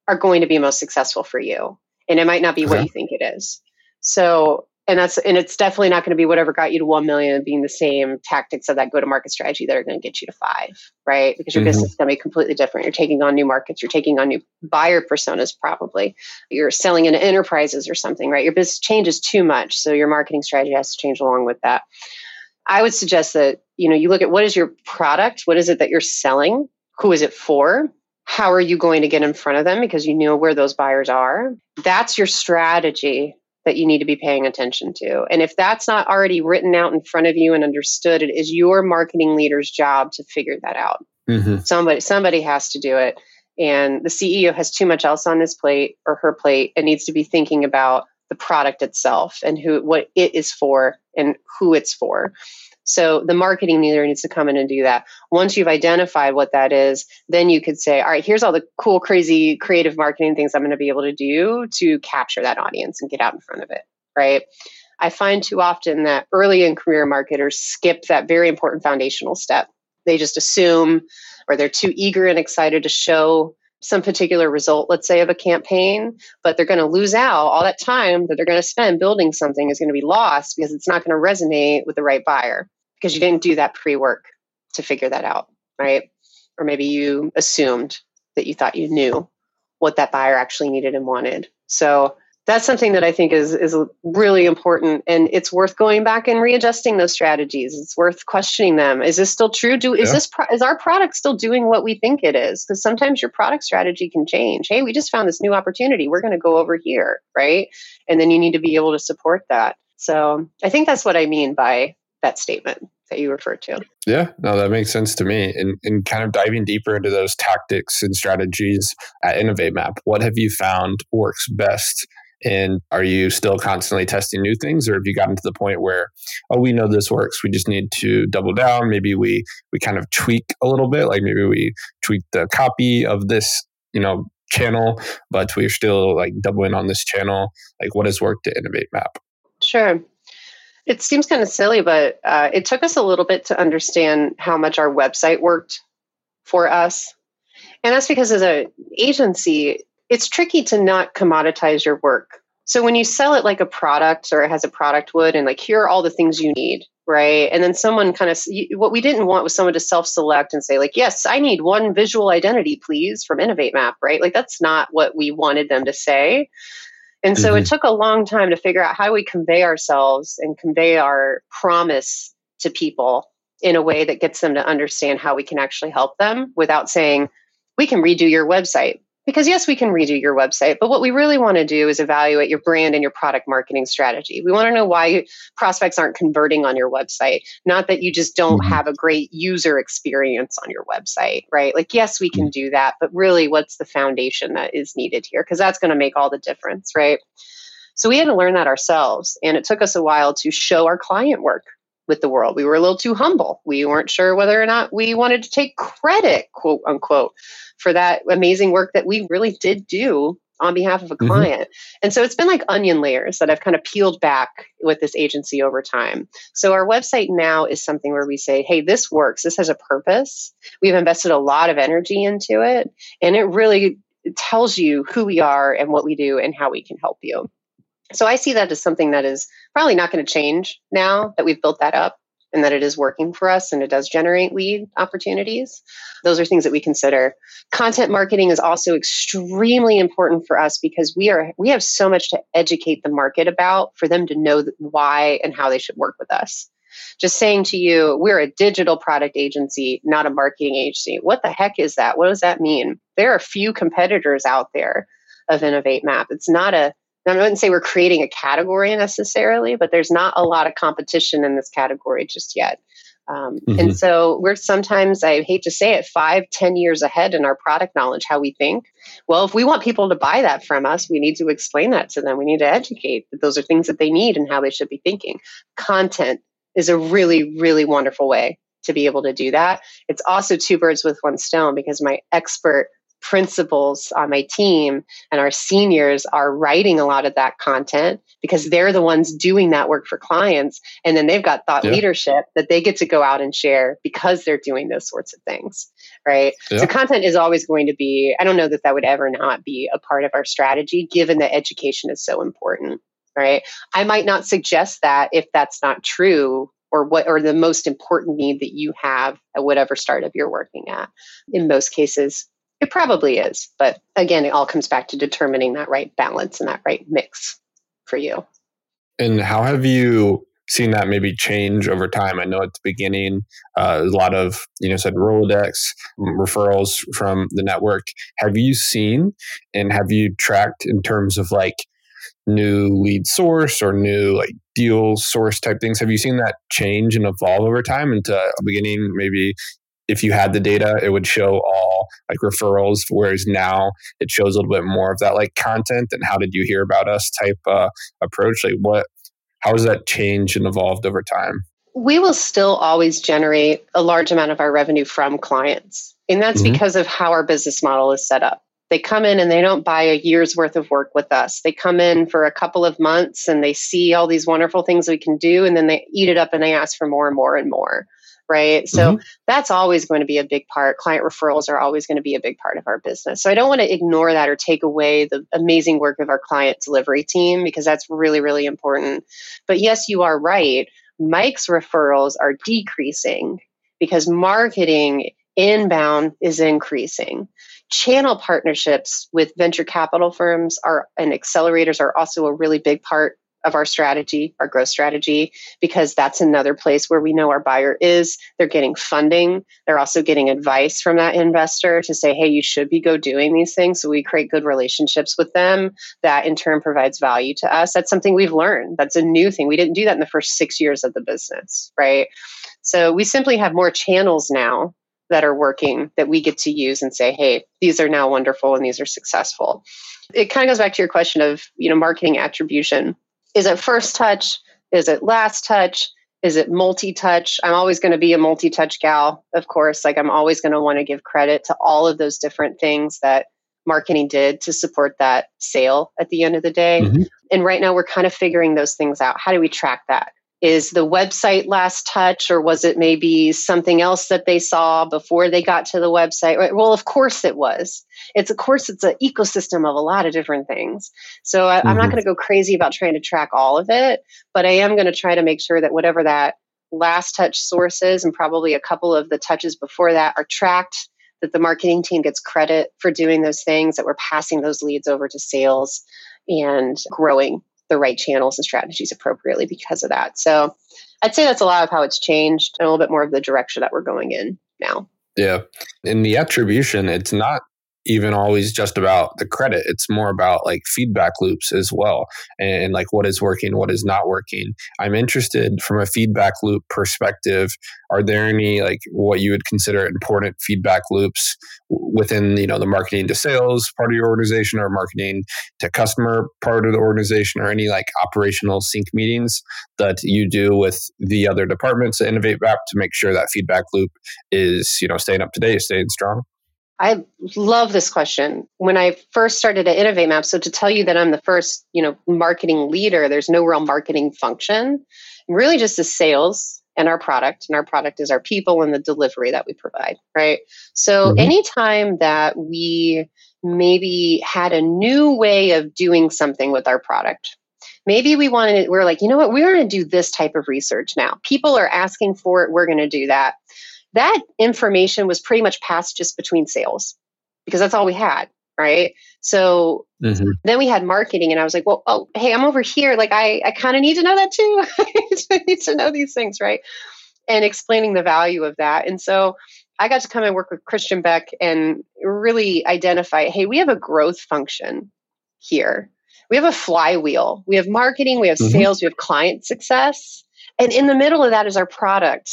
are going to be most successful for you. And it might not be what you think it is. So And it's definitely not going to be whatever got you to 1 million being the same tactics of that go-to-market strategy that are going to get you to 5, right? Because your business is going to be completely different. You're taking on new markets. You're taking on new buyer personas, probably. You're selling into enterprises or something, right? Your business changes too much. So your marketing strategy has to change along with that. I would suggest that, you look at what is your product? What is it that you're selling? Who is it for? How are you going to get in front of them? Because you know where those buyers are. That's your strategy that you need to be paying attention to. And if that's not already written out in front of you and understood, it is your marketing leader's job to figure that out. Mm-hmm. Somebody has to do it. And the CEO has too much else on his plate or her plate and needs to be thinking about the product itself and what it is for and who it's for. So the marketing leader needs to come in and do that. Once you've identified what that is, then you could say, all right, here's all the cool, crazy, creative marketing things I'm going to be able to do to capture that audience and get out in front of it, right? I find too often that early in career marketers skip that very important foundational step. They just assume, or they're too eager and excited to show some particular result, let's say, of a campaign, but they're going to lose out. All that time that they're going to spend building something is going to be lost because it's not going to resonate with the right buyer because you didn't do that pre-work to figure that out, right? Or maybe you assumed that you thought you knew what that buyer actually needed and wanted. So that's something that I think is really important. And it's worth going back and readjusting those strategies. It's worth questioning them. Is this still true? Is our product still doing what we think it is? Because sometimes your product strategy can change. Hey, we just found this new opportunity. We're going to go over here, right? And then you need to be able to support that. So I think that's what I mean by that statement that you referred to. Yeah, no, that makes sense to me. And kind of diving deeper into those tactics and strategies at Innovatemap, what have you found works best? And are you still constantly testing new things, or have you gotten to the point where, oh, we know this works, we just need to double down? Maybe we kind of tweak a little bit, like maybe we tweak the copy of this, channel, but we're still like doubling on this channel. Like, what has worked at Innovatemap? Sure. It seems kind of silly, but it took us a little bit to understand how much our website worked for us. And that's because as an agency, it's tricky to not commoditize your work. So when you sell it like a product or it has a product would, and like, here are all the things you need, right? And then what we didn't want was someone to self-select and say like, yes, I need one visual identity, please, from Innovatemap, right? Like, that's not what we wanted them to say. And so it took a long time to figure out how we convey ourselves and convey our promise to people in a way that gets them to understand how we can actually help them without saying, we can redo your website. Because yes, we can redo your website, but what we really want to do is evaluate your brand and your product marketing strategy. We want to know why prospects aren't converting on your website, not that you just don't have a great user experience on your website, right? Like, yes, we can do that, but really what's the foundation that is needed here? Because that's going to make all the difference, right? So we had to learn that ourselves, and it took us a while to show our client work with the world. We were a little too humble. We weren't sure whether or not we wanted to take credit, quote unquote, for that amazing work that we really did do on behalf of a client. And so it's been like onion layers that I've kind of peeled back with this agency over time. So our website now is something where we say, hey, this works. This has a purpose. We've invested a lot of energy into it. And it really tells you who we are and what we do and how we can help you. So I see that as something that is probably not going to change now that we've built that up and that it is working for us and it does generate lead opportunities. Those are things that we consider. Content marketing is also extremely important for us because we have so much to educate the market about for them to know why and how they should work with us. Just saying to you, we're a digital product agency, not a marketing agency. What the heck is that? What does that mean? There are a few competitors out there of Innovatemap. It's not I wouldn't say we're creating a category necessarily, but there's not a lot of competition in this category just yet. And so we're sometimes, I hate to say it, 5-10 years ahead in our product knowledge, how we think. Well, if we want people to buy that from us, we need to explain that to them. We need to educate that those are things that they need and how they should be thinking. Content is a really, really wonderful way to be able to do that. It's also two birds with one stone because my expert principals on my team and our seniors are writing a lot of that content because they're the ones doing that work for clients. And then they've got thought leadership that they get to go out and share because they're doing those sorts of things, right? Yeah. So content is always going to be, I don't know that would ever not be a part of our strategy, given that education is so important, right? I might not suggest that if that's not true or the most important need that you have at whatever startup you're working at. In most cases, it probably is. But again, it all comes back to determining that right balance and that right mix for you. And how have you seen that maybe change over time. I know at the beginning, a lot of, said Rolodex referrals from the network. Have you seen and have you tracked in terms of like new lead source or new like deal source type things? Have you seen that change and evolve over time into a beginning? Maybe if you had the data, it would show all like referrals, whereas now it shows a little bit more of that like content and how did you hear about us type approach? Like how has that changed and evolved over time? We will still always generate a large amount of our revenue from clients. And that's because of how our business model is set up. They come in and they don't buy a year's worth of work with us. They come in for a couple of months and they see all these wonderful things we can do. And then they eat it up and they ask for more and more and more. Right. So that's always going to be a big part. Client referrals are always going to be a big part of our business. So I don't want to ignore that or take away the amazing work of our client delivery team, because that's really, really important. But yes, you are right. Mike's referrals are decreasing because marketing inbound is increasing. Channel partnerships with venture capital firms and accelerators are also a really big part of our strategy, our growth strategy, because that's another place where we know our buyer is. They're getting funding. They're also getting advice from that investor to say, hey, you should go doing these things. So we create good relationships with them. That in turn provides value to us. That's something we've learned. That's a new thing. We didn't do that in the first 6 years of the business, right? So we simply have more channels now that are working that we get to use and say, hey, these are now wonderful and these are successful. It kind of goes back to your question of, marketing attribution. Is it first touch? Is it last touch? Is it multi-touch? I'm always going to be a multi-touch gal, of course. I'm always going to want to give credit to all of those different things that marketing did to support that sale at the end of the day. And right now we're kind of figuring those things out. How do we track that? Is the website last touch, or was it maybe something else that they saw before they got to the website? Well, of course it was. It's an ecosystem of a lot of different things. So I'm not going to go crazy about trying to track all of it, but I am going to try to make sure that whatever that last touch source is, and probably a couple of the touches before that, are tracked, that the marketing team gets credit for doing those things, that we're passing those leads over to sales and growing the right channels and strategies appropriately because of that. So I'd say that's a lot of how it's changed and a little bit more of the direction that we're going in now. Yeah. In the attribution, it's not even always just about the credit. It's more about like feedback loops as well. And like what is working, what is not working. I'm interested from a feedback loop perspective, are there any like what you would consider important feedback loops within, the marketing to sales part of your organization, or marketing to customer part of the organization, or any like operational sync meetings that you do with the other departments at Innovatemap to make sure that feedback loop is, staying up to date, staying strong? I love this question. When I first started at Innovatemap, so to tell you that I'm the first, marketing leader, there's no real marketing function. Really just the sales and our product. And our product is our people and the delivery that we provide, right? So anytime that we maybe had a new way of doing something with our product, maybe we're like, we're going to do this type of research now. People are asking for it. We're going to do that. That information was pretty much passed just between sales, because that's all we had, right? So then we had marketing, and I was like, well, oh, hey, I'm over here. I kind of need to know that too. I need to know these things, right? And explaining the value of that. And so I got to come and work with Christian Beck and really identify, hey, we have a growth function here. We have a flywheel. We have marketing, we have sales, we have client success. And in the middle of that is our product.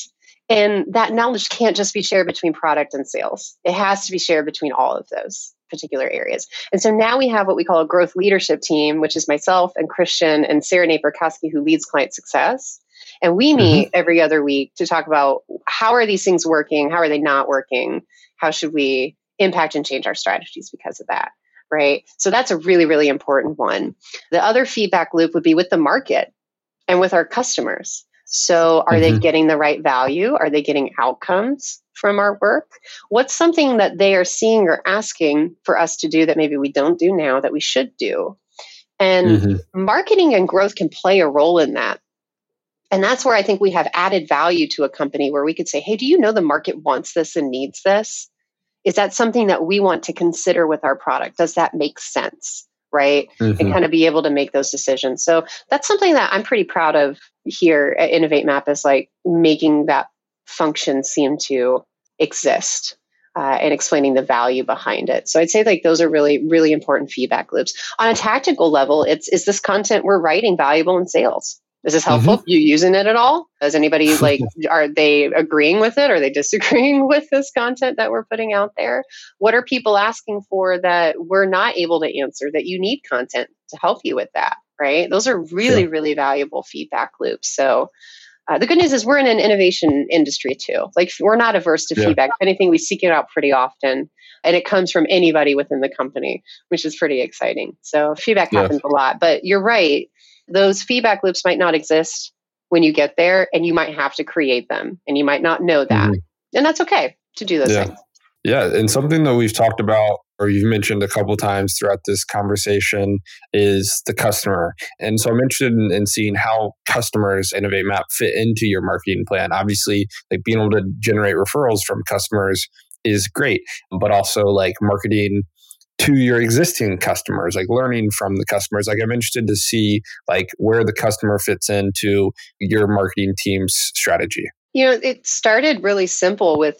And that knowledge can't just be shared between product and sales. It has to be shared between all of those particular areas. And so now we have what we call a growth leadership team, which is myself and Christian and Sara Naporkowski, who leads client success. And we meet every other week to talk about how are these things working? How are they not working? How should we impact and change our strategies because of that, right? So that's a really, really important one. The other feedback loop would be with the market and with our customers. So are they getting the right value? Are they getting outcomes from our work? What's something that they are seeing or asking for us to do that maybe we don't do now that we should do? And marketing and growth can play a role in that. And that's where I think we have added value to a company, where we could say, hey, do you know the market wants this and needs this? Is that something that we want to consider with our product? Does that make sense? right? Mm-hmm. And kind of be able to make those decisions. So that's something that I'm pretty proud of here at Innovatemap, is like making that function seem to exist and explaining the value behind it. So I'd say like those are really, really important feedback loops. On a tactical level, it's, is this content we're writing valuable in sales? Is this helpful? Mm-hmm. You using it at all? Does anybody like, are they agreeing with it? Are they disagreeing with this content that we're putting out there? What are people asking for that we're not able to answer, that you need content to help you with that, right? Those are really, really valuable feedback loops. So the good news is we're in an innovation industry too. Like we're not averse to feedback. If anything, we seek it out pretty often, and it comes from anybody within the company, which is pretty exciting. So feedback happens a lot, but you're right. Those feedback loops might not exist when you get there, and you might have to create them, and you might not know that. Mm-hmm. And that's okay to do those things. Yeah. And something that we've talked about, or you've mentioned a couple of times throughout this conversation, is the customer. And so I'm interested in seeing how customers Innovatemap fit into your marketing plan. Obviously, like being able to generate referrals from customers is great, but also like marketing to your existing customers, like learning from the customers. Like I'm interested to see like where the customer fits into your marketing team's strategy. You know, it started really simple with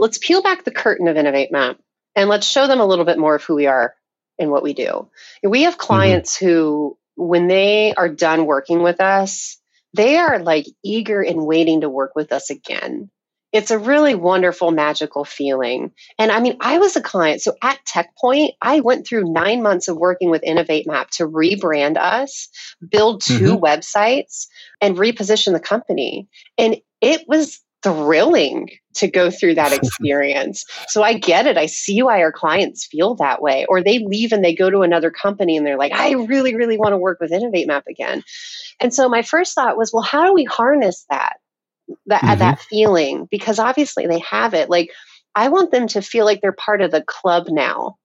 let's peel back the curtain of Innovatemap and let's show them a little bit more of who we are and what we do. We have clients who, when they are done working with us, they are like eager and waiting to work with us again. It's a really wonderful, magical feeling. And I mean, I was a client. So at TechPoint, I went through 9 months of working with Innovatemap to rebrand us, build 2 websites, and reposition the company. And it was thrilling to go through that experience. So I get it. I see why our clients feel that way. Or they leave and they go to another company and they're like, I really, really want to work with Innovatemap again. And so my first thought was, well, how do we harness that feeling? Because obviously they have it. Like I want them to feel like they're part of the club now,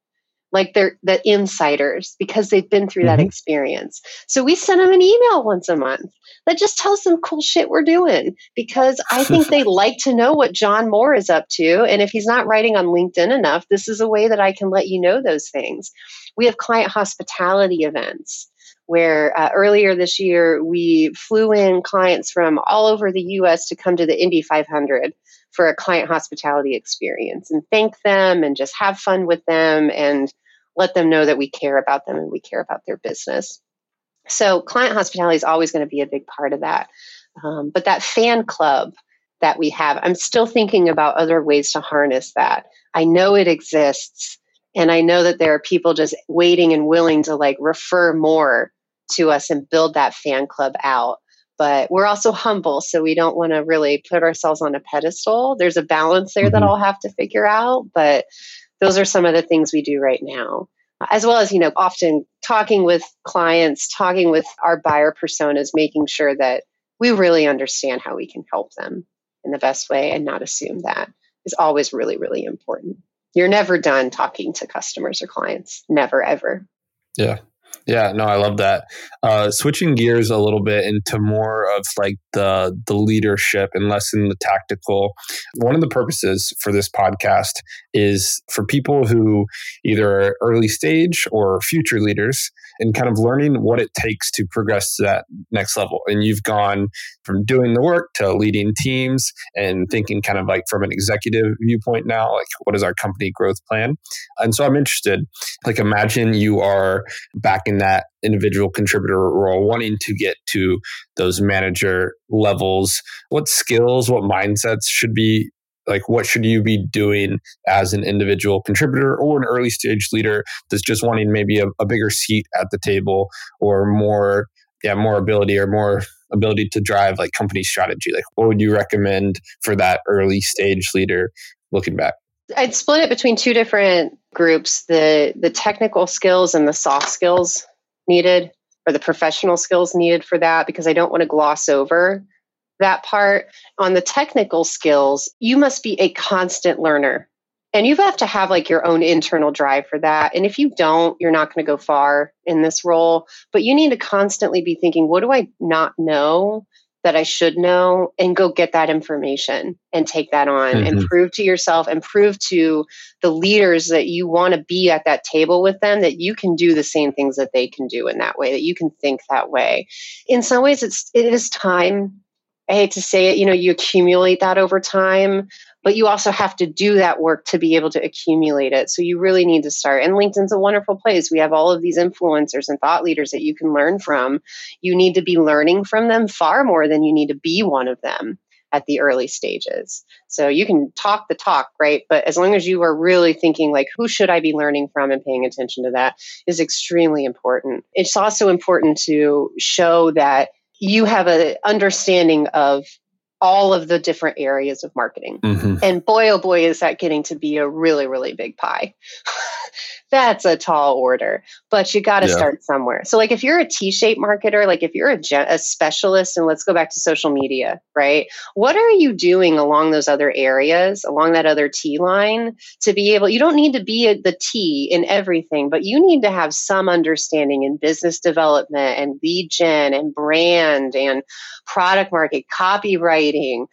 like they're the insiders, because they've been through that experience. So we send them an email once a month that just tells them cool shit we're doing, because I think they like to know what John Moore is up to. And if he's not writing on LinkedIn enough, this is a way that I can let you know those things. We have client hospitality events where earlier this year, we flew in clients from all over the U.S. to come to the Indy 500 for a client hospitality experience and thank them and just have fun with them and let them know that we care about them and we care about their business. So client hospitality is always going to be a big part of that. But that fan club that we have, I'm still thinking about other ways to harness that. I know it exists. And I know that there are people just waiting and willing to like refer more to us and build that fan club out. But we're also humble, so we don't want to really put ourselves on a pedestal. There's a balance there that I'll have to figure out. But those are some of the things we do right now, as well as, you know, often talking with clients, talking with our buyer personas, making sure that we really understand how we can help them in the best way and not assume that is always really, really important. You're never done talking to customers or clients. Never, ever. Yeah. Yeah. No, I love that. Switching gears a little bit into more of like the leadership and less in the tactical. One of the purposes for this podcast is for people who either are early stage or future leaders and kind of learning what it takes to progress to that next level. And you've gone from doing the work to leading teams and thinking kind of like from an executive viewpoint now, like what is our company growth plan? And so I'm interested, like imagine you are back in that individual contributor role, wanting to get to those manager levels. What skills, what mindsets should be like, what should you be doing as an individual contributor or an early stage leader that's just wanting maybe a bigger seat at the table or more ability to drive like company strategy? Like what would you recommend for that early stage leader looking back? I'd split it between two different groups, the technical skills and the soft skills needed, or the professional skills needed for that, because I don't want to gloss over that part. On the technical skills, you must be a constant learner. And you have to have like your own internal drive for that. And if you don't, you're not going to go far in this role. But you need to constantly be thinking, what do I not know? that I should know, and go get that information and take that on and prove to yourself and prove to the leaders that you want to be at that table with them, that you can do the same things that they can do in that way, that you can think that way. In some ways, it is time. I hate to say it, you know, you accumulate that over time, but you also have to do that work to be able to accumulate it. So you really need to start. And LinkedIn's a wonderful place. We have all of these influencers and thought leaders that you can learn from. You need to be learning from them far more than you need to be one of them at the early stages. So you can talk the talk, right? But as long as you are really thinking, like, who should I be learning from, and paying attention to that is extremely important. It's also important to show that you have an understanding of all of the different areas of marketing. And boy, oh boy, is that getting to be a really, really big pie. That's a tall order, but you got to start somewhere. So like if you're a T-shaped marketer, like if you're a specialist, and let's go back to social media, right? What are you doing along those other areas, along that other T line to be able, you don't need to be the T in everything, but you need to have some understanding in business development and lead gen and brand and product market, copywriting,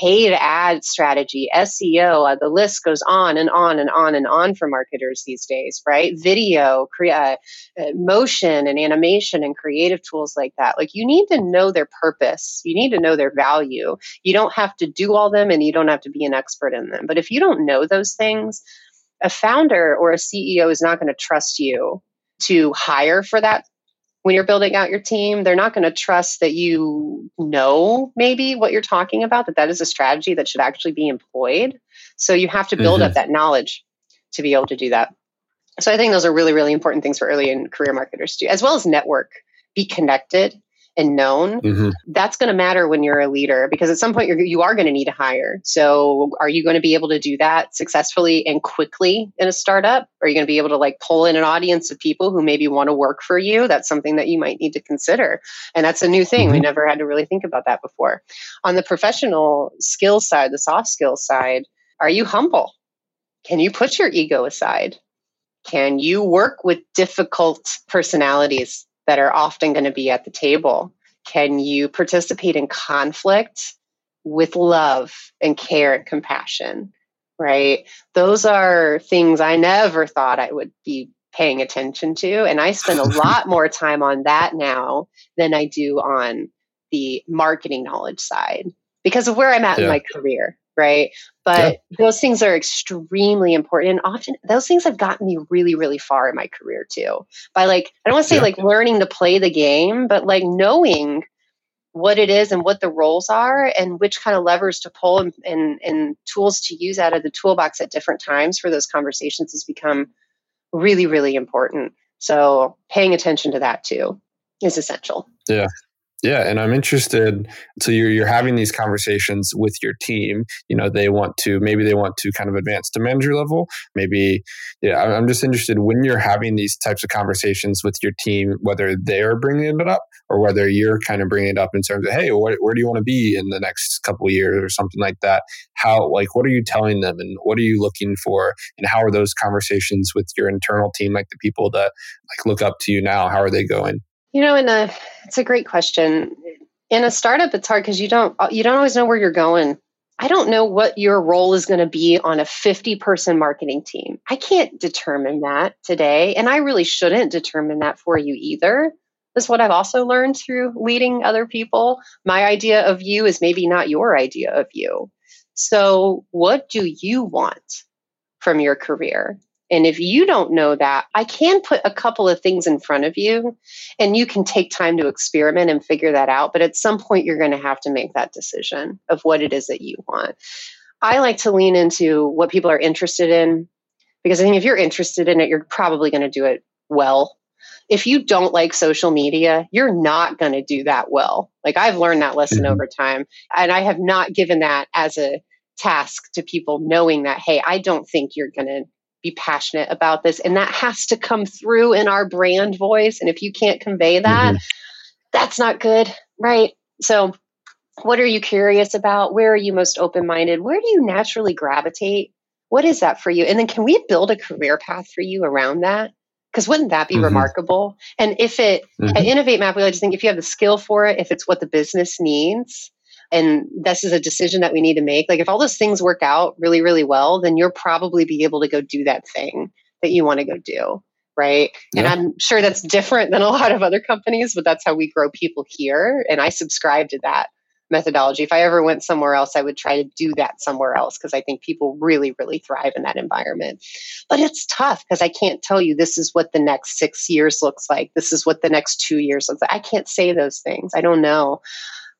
paid ad strategy, SEO, the list goes on and on and on and on for marketers these days, right? Video, motion and animation and creative tools like that. Like you need to know their purpose. You need to know their value. You don't have to do all them, and you don't have to be an expert in them. But if you don't know those things, a founder or a CEO is not going to trust you to hire for that. When you're building out your team, they're not going to trust that you know maybe what you're talking about, that is a strategy that should actually be employed. So you have to build up that knowledge to be able to do that. So I think those are really, really important things for early and career marketers to do, as well as network, be connected and known. That's going to matter when you're a leader, because at some point you are going to need to hire. So are you going to be able to do that successfully and quickly in a startup? Are you going to be able to like pull in an audience of people who maybe want to work for you? That's something that you might need to consider. And that's a new thing. We never had to really think about that before. On the professional skill side, the soft skill side, are you humble? Can you put your ego aside? Can you work with difficult personalities that are often going to be at the table? Can you participate in conflict with love and care and compassion, right? Those are things I never thought I would be paying attention to. And I spend a lot more time on that now than I do on the marketing knowledge side because of where I'm at in my career. Right. But those things are extremely important. And often those things have gotten me really, really far in my career too. By like, I don't want to say like learning to play the game, but like knowing what it is and what the roles are and which kind of levers to pull and tools to use out of the toolbox at different times for those conversations has become really, really important. So paying attention to that too is essential. Yeah. Yeah. And I'm interested. So you're having these conversations with your team. You know, maybe they want to kind of advance to manager level. I'm just interested when you're having these types of conversations with your team, whether they're bringing it up or whether you're kind of bringing it up in terms of, hey, where do you want to be in the next couple of years or something like that? How, like, what are you telling them and what are you looking for? And how are those conversations with your internal team, like the people that like look up to you now, how are they going? You know, it's a great question. In a startup, it's hard because you don't always know where you're going. I don't know what your role is going to be on a 50-person marketing team. I can't determine that today, and I really shouldn't determine that for you either. That's what I've also learned through leading other people. My idea of you is maybe not your idea of you. So what do you want from your career? And if you don't know that, I can put a couple of things in front of you and you can take time to experiment and figure that out. But at some point, you're going to have to make that decision of what it is that you want. I like to lean into what people are interested in, because I think if you're interested in it, you're probably going to do it well. If you don't like social media, you're not going to do that well. Like I've learned that lesson over time, and I have not given that as a task to people, knowing that, hey, I don't think you're going to be passionate about this. And that has to come through in our brand voice. And if you can't convey that, that's not good, right? So what are you curious about? Where are you most open-minded? Where do you naturally gravitate? What is that for you? And then can we build a career path for you around that? Because wouldn't that be remarkable? And if it, at Innovatemap, we like to think if you have the skill for it, if it's what the business needs, and this is a decision that we need to make, like if all those things work out really, really well, then you'll probably be able to go do that thing that you want to go do, right? Yeah. And I'm sure that's different than a lot of other companies, but that's how we grow people here. And I subscribe to that methodology. If I ever went somewhere else, I would try to do that somewhere else because I think people really, really thrive in that environment. But it's tough because I can't tell you this is what the next 6 years looks like. This is what the next 2 years looks like. I can't say those things. I don't know.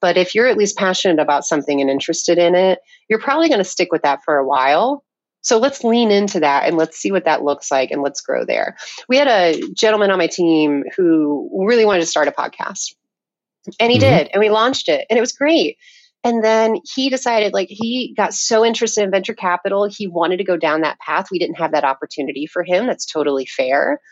But if you're at least passionate about something and interested in it, you're probably going to stick with that for a while. So let's lean into that and let's see what that looks like and let's grow there. We had a gentleman on my team who really wanted to start a podcast. And he did. And we launched it. And it was great. And then he decided, like, he got so interested in venture capital. He wanted to go down that path. We didn't have that opportunity for him. That's totally fair.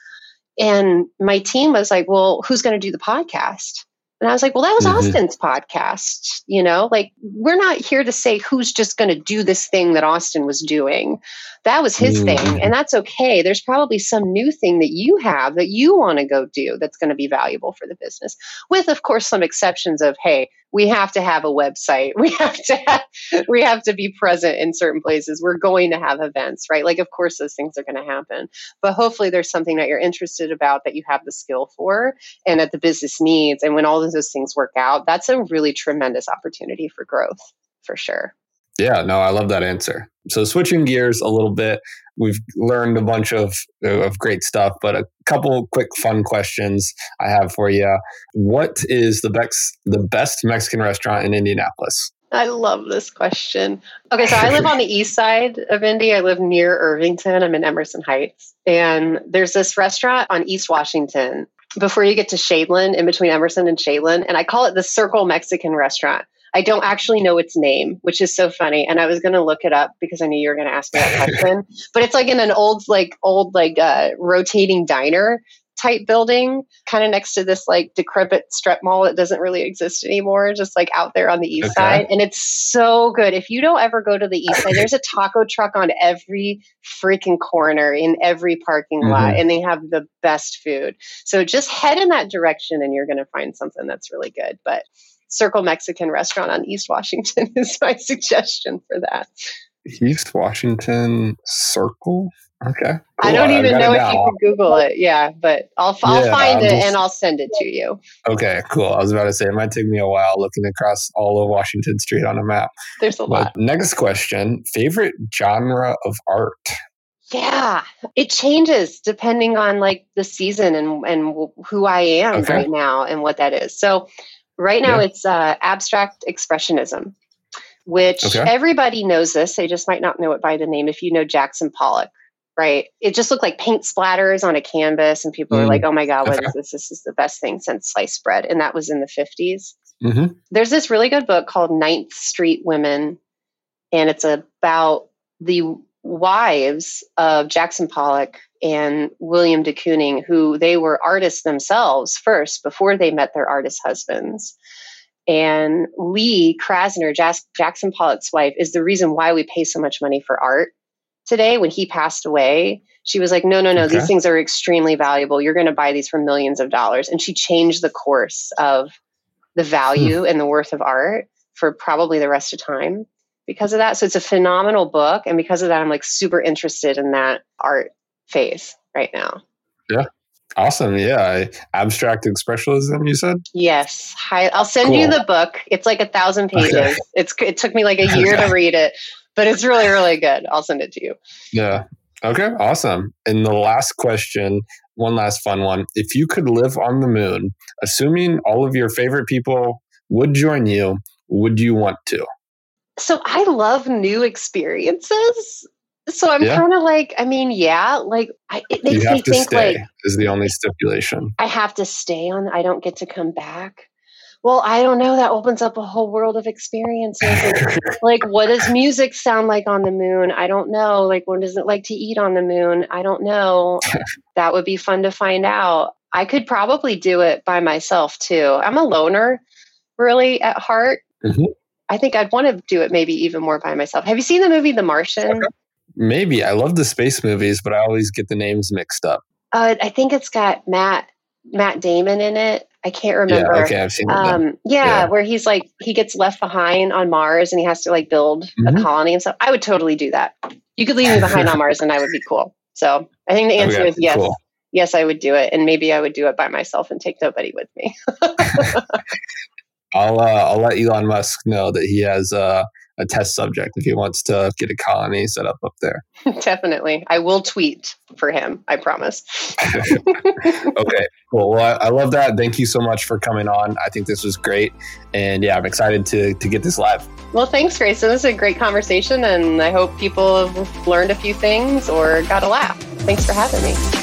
And my team was like, well, who's going to do the podcast? And I was like, well, that was Austin's podcast. You know, like, we're not here to say who's just going to do this thing that Austin was doing. That was his thing. And that's okay. There's probably some new thing that you have that you want to go do that's going to be valuable for the business. With, of course, some exceptions of, hey, we have to have a website. We have to be present in certain places. We're going to have events, right? Like, of course, those things are going to happen. But hopefully there's something that you're interested about that you have the skill for and that the business needs. And when all of those things work out, that's a really tremendous opportunity for growth, for sure. Yeah, no, I love that answer. So switching gears a little bit, we've learned a bunch of great stuff, but a couple quick fun questions I have for you. What is the best Mexican restaurant in Indianapolis? I love this question. Okay, so I live on the east side of Indy. I live near Irvington. I'm in Emerson Heights. And there's this restaurant on East Washington before you get to Shadeland, in between Emerson and Shadeland. And I call it the Circle Mexican Restaurant. I don't actually know its name, which is so funny. And I was going to look it up because I knew you were going to ask me that question. But it's like in an old rotating diner type building, kind of next to this like decrepit strip mall that doesn't really exist anymore, just like out there on the east side. And it's so good. If you don't ever go to the east side, there's a taco truck on every freaking corner in every parking lot, and they have the best food. So just head in that direction and you're going to find something that's really good. But Circle Mexican Restaurant on East Washington is my suggestion for that. East Washington Circle? Okay. Cool. I don't even know if you can Google it. Yeah, but I'll find it and I'll send it to you. Okay, cool. I was about to say, it might take me a while looking across all of Washington Street on a map. There's a lot. Next question, favorite genre of art? Yeah, it changes depending on like the season and who I am right now and what that is. So right now, it's abstract expressionism, which everybody knows this. They just might not know it by the name. If you know Jackson Pollock, right? It just looked like paint splatters on a canvas. And people are like, oh my God, what is this? This is the best thing since sliced bread. And that was in the 50s. There's this really good book called Ninth Street Women. And it's about the wives of Jackson Pollock and William de Kooning, who they were artists themselves first before they met their artist husbands. And Lee Krasner, Jackson Pollock's wife, is the reason why we pay so much money for art today. When he passed away, she was like, no, these things are extremely valuable. You're going to buy these for millions of dollars. And she changed the course of the value and the worth of art for probably the rest of time because of that. So it's a phenomenal book. And because of that, I'm like super interested in that art phase right now. Yeah. Awesome. Yeah. Abstract expressionism, you said? Yes. Hi. I'll send you the book. It's like 1,000 pages. Okay. It took me like a year to read it, but it's really, really good. I'll send it to you. Yeah. Okay. Awesome. And the last question, one last fun one. If you could live on the moon, assuming all of your favorite people would join you, would you want to? So I love new experiences. So I'm kind of like, I mean, it makes me think stay, like is the only stipulation. I have to stay on. I don't get to come back. Well, I don't know. That opens up a whole world of experiences. Like, what does music sound like on the moon? I don't know. Like, what does it like to eat on the moon? I don't know. That would be fun to find out. I could probably do it by myself too. I'm a loner really at heart. I think I'd want to do it maybe even more by myself. Have you seen the movie The Martian? Maybe. I love the space movies, but I always get the names mixed up. I think it's got Matt Damon in it. I can't remember. Yeah, okay, I've seen it. Where he's like, he gets left behind on Mars and he has to like build a colony and stuff. I would totally do that. You could leave me behind on Mars and I would be cool. So I think the answer is yes. Cool. Yes, I would do it. And maybe I would do it by myself and take nobody with me. I'll let Elon Musk know that he has a test subject if he wants to get a colony set up there. Definitely. I will tweet for him. I promise. Okay. Cool. Well, I love that. Thank you so much for coming on. I think this was great. And yeah, I'm excited to get this live. Well, thanks, Grayson. This is a great conversation and I hope people have learned a few things or got a laugh. Thanks for having me.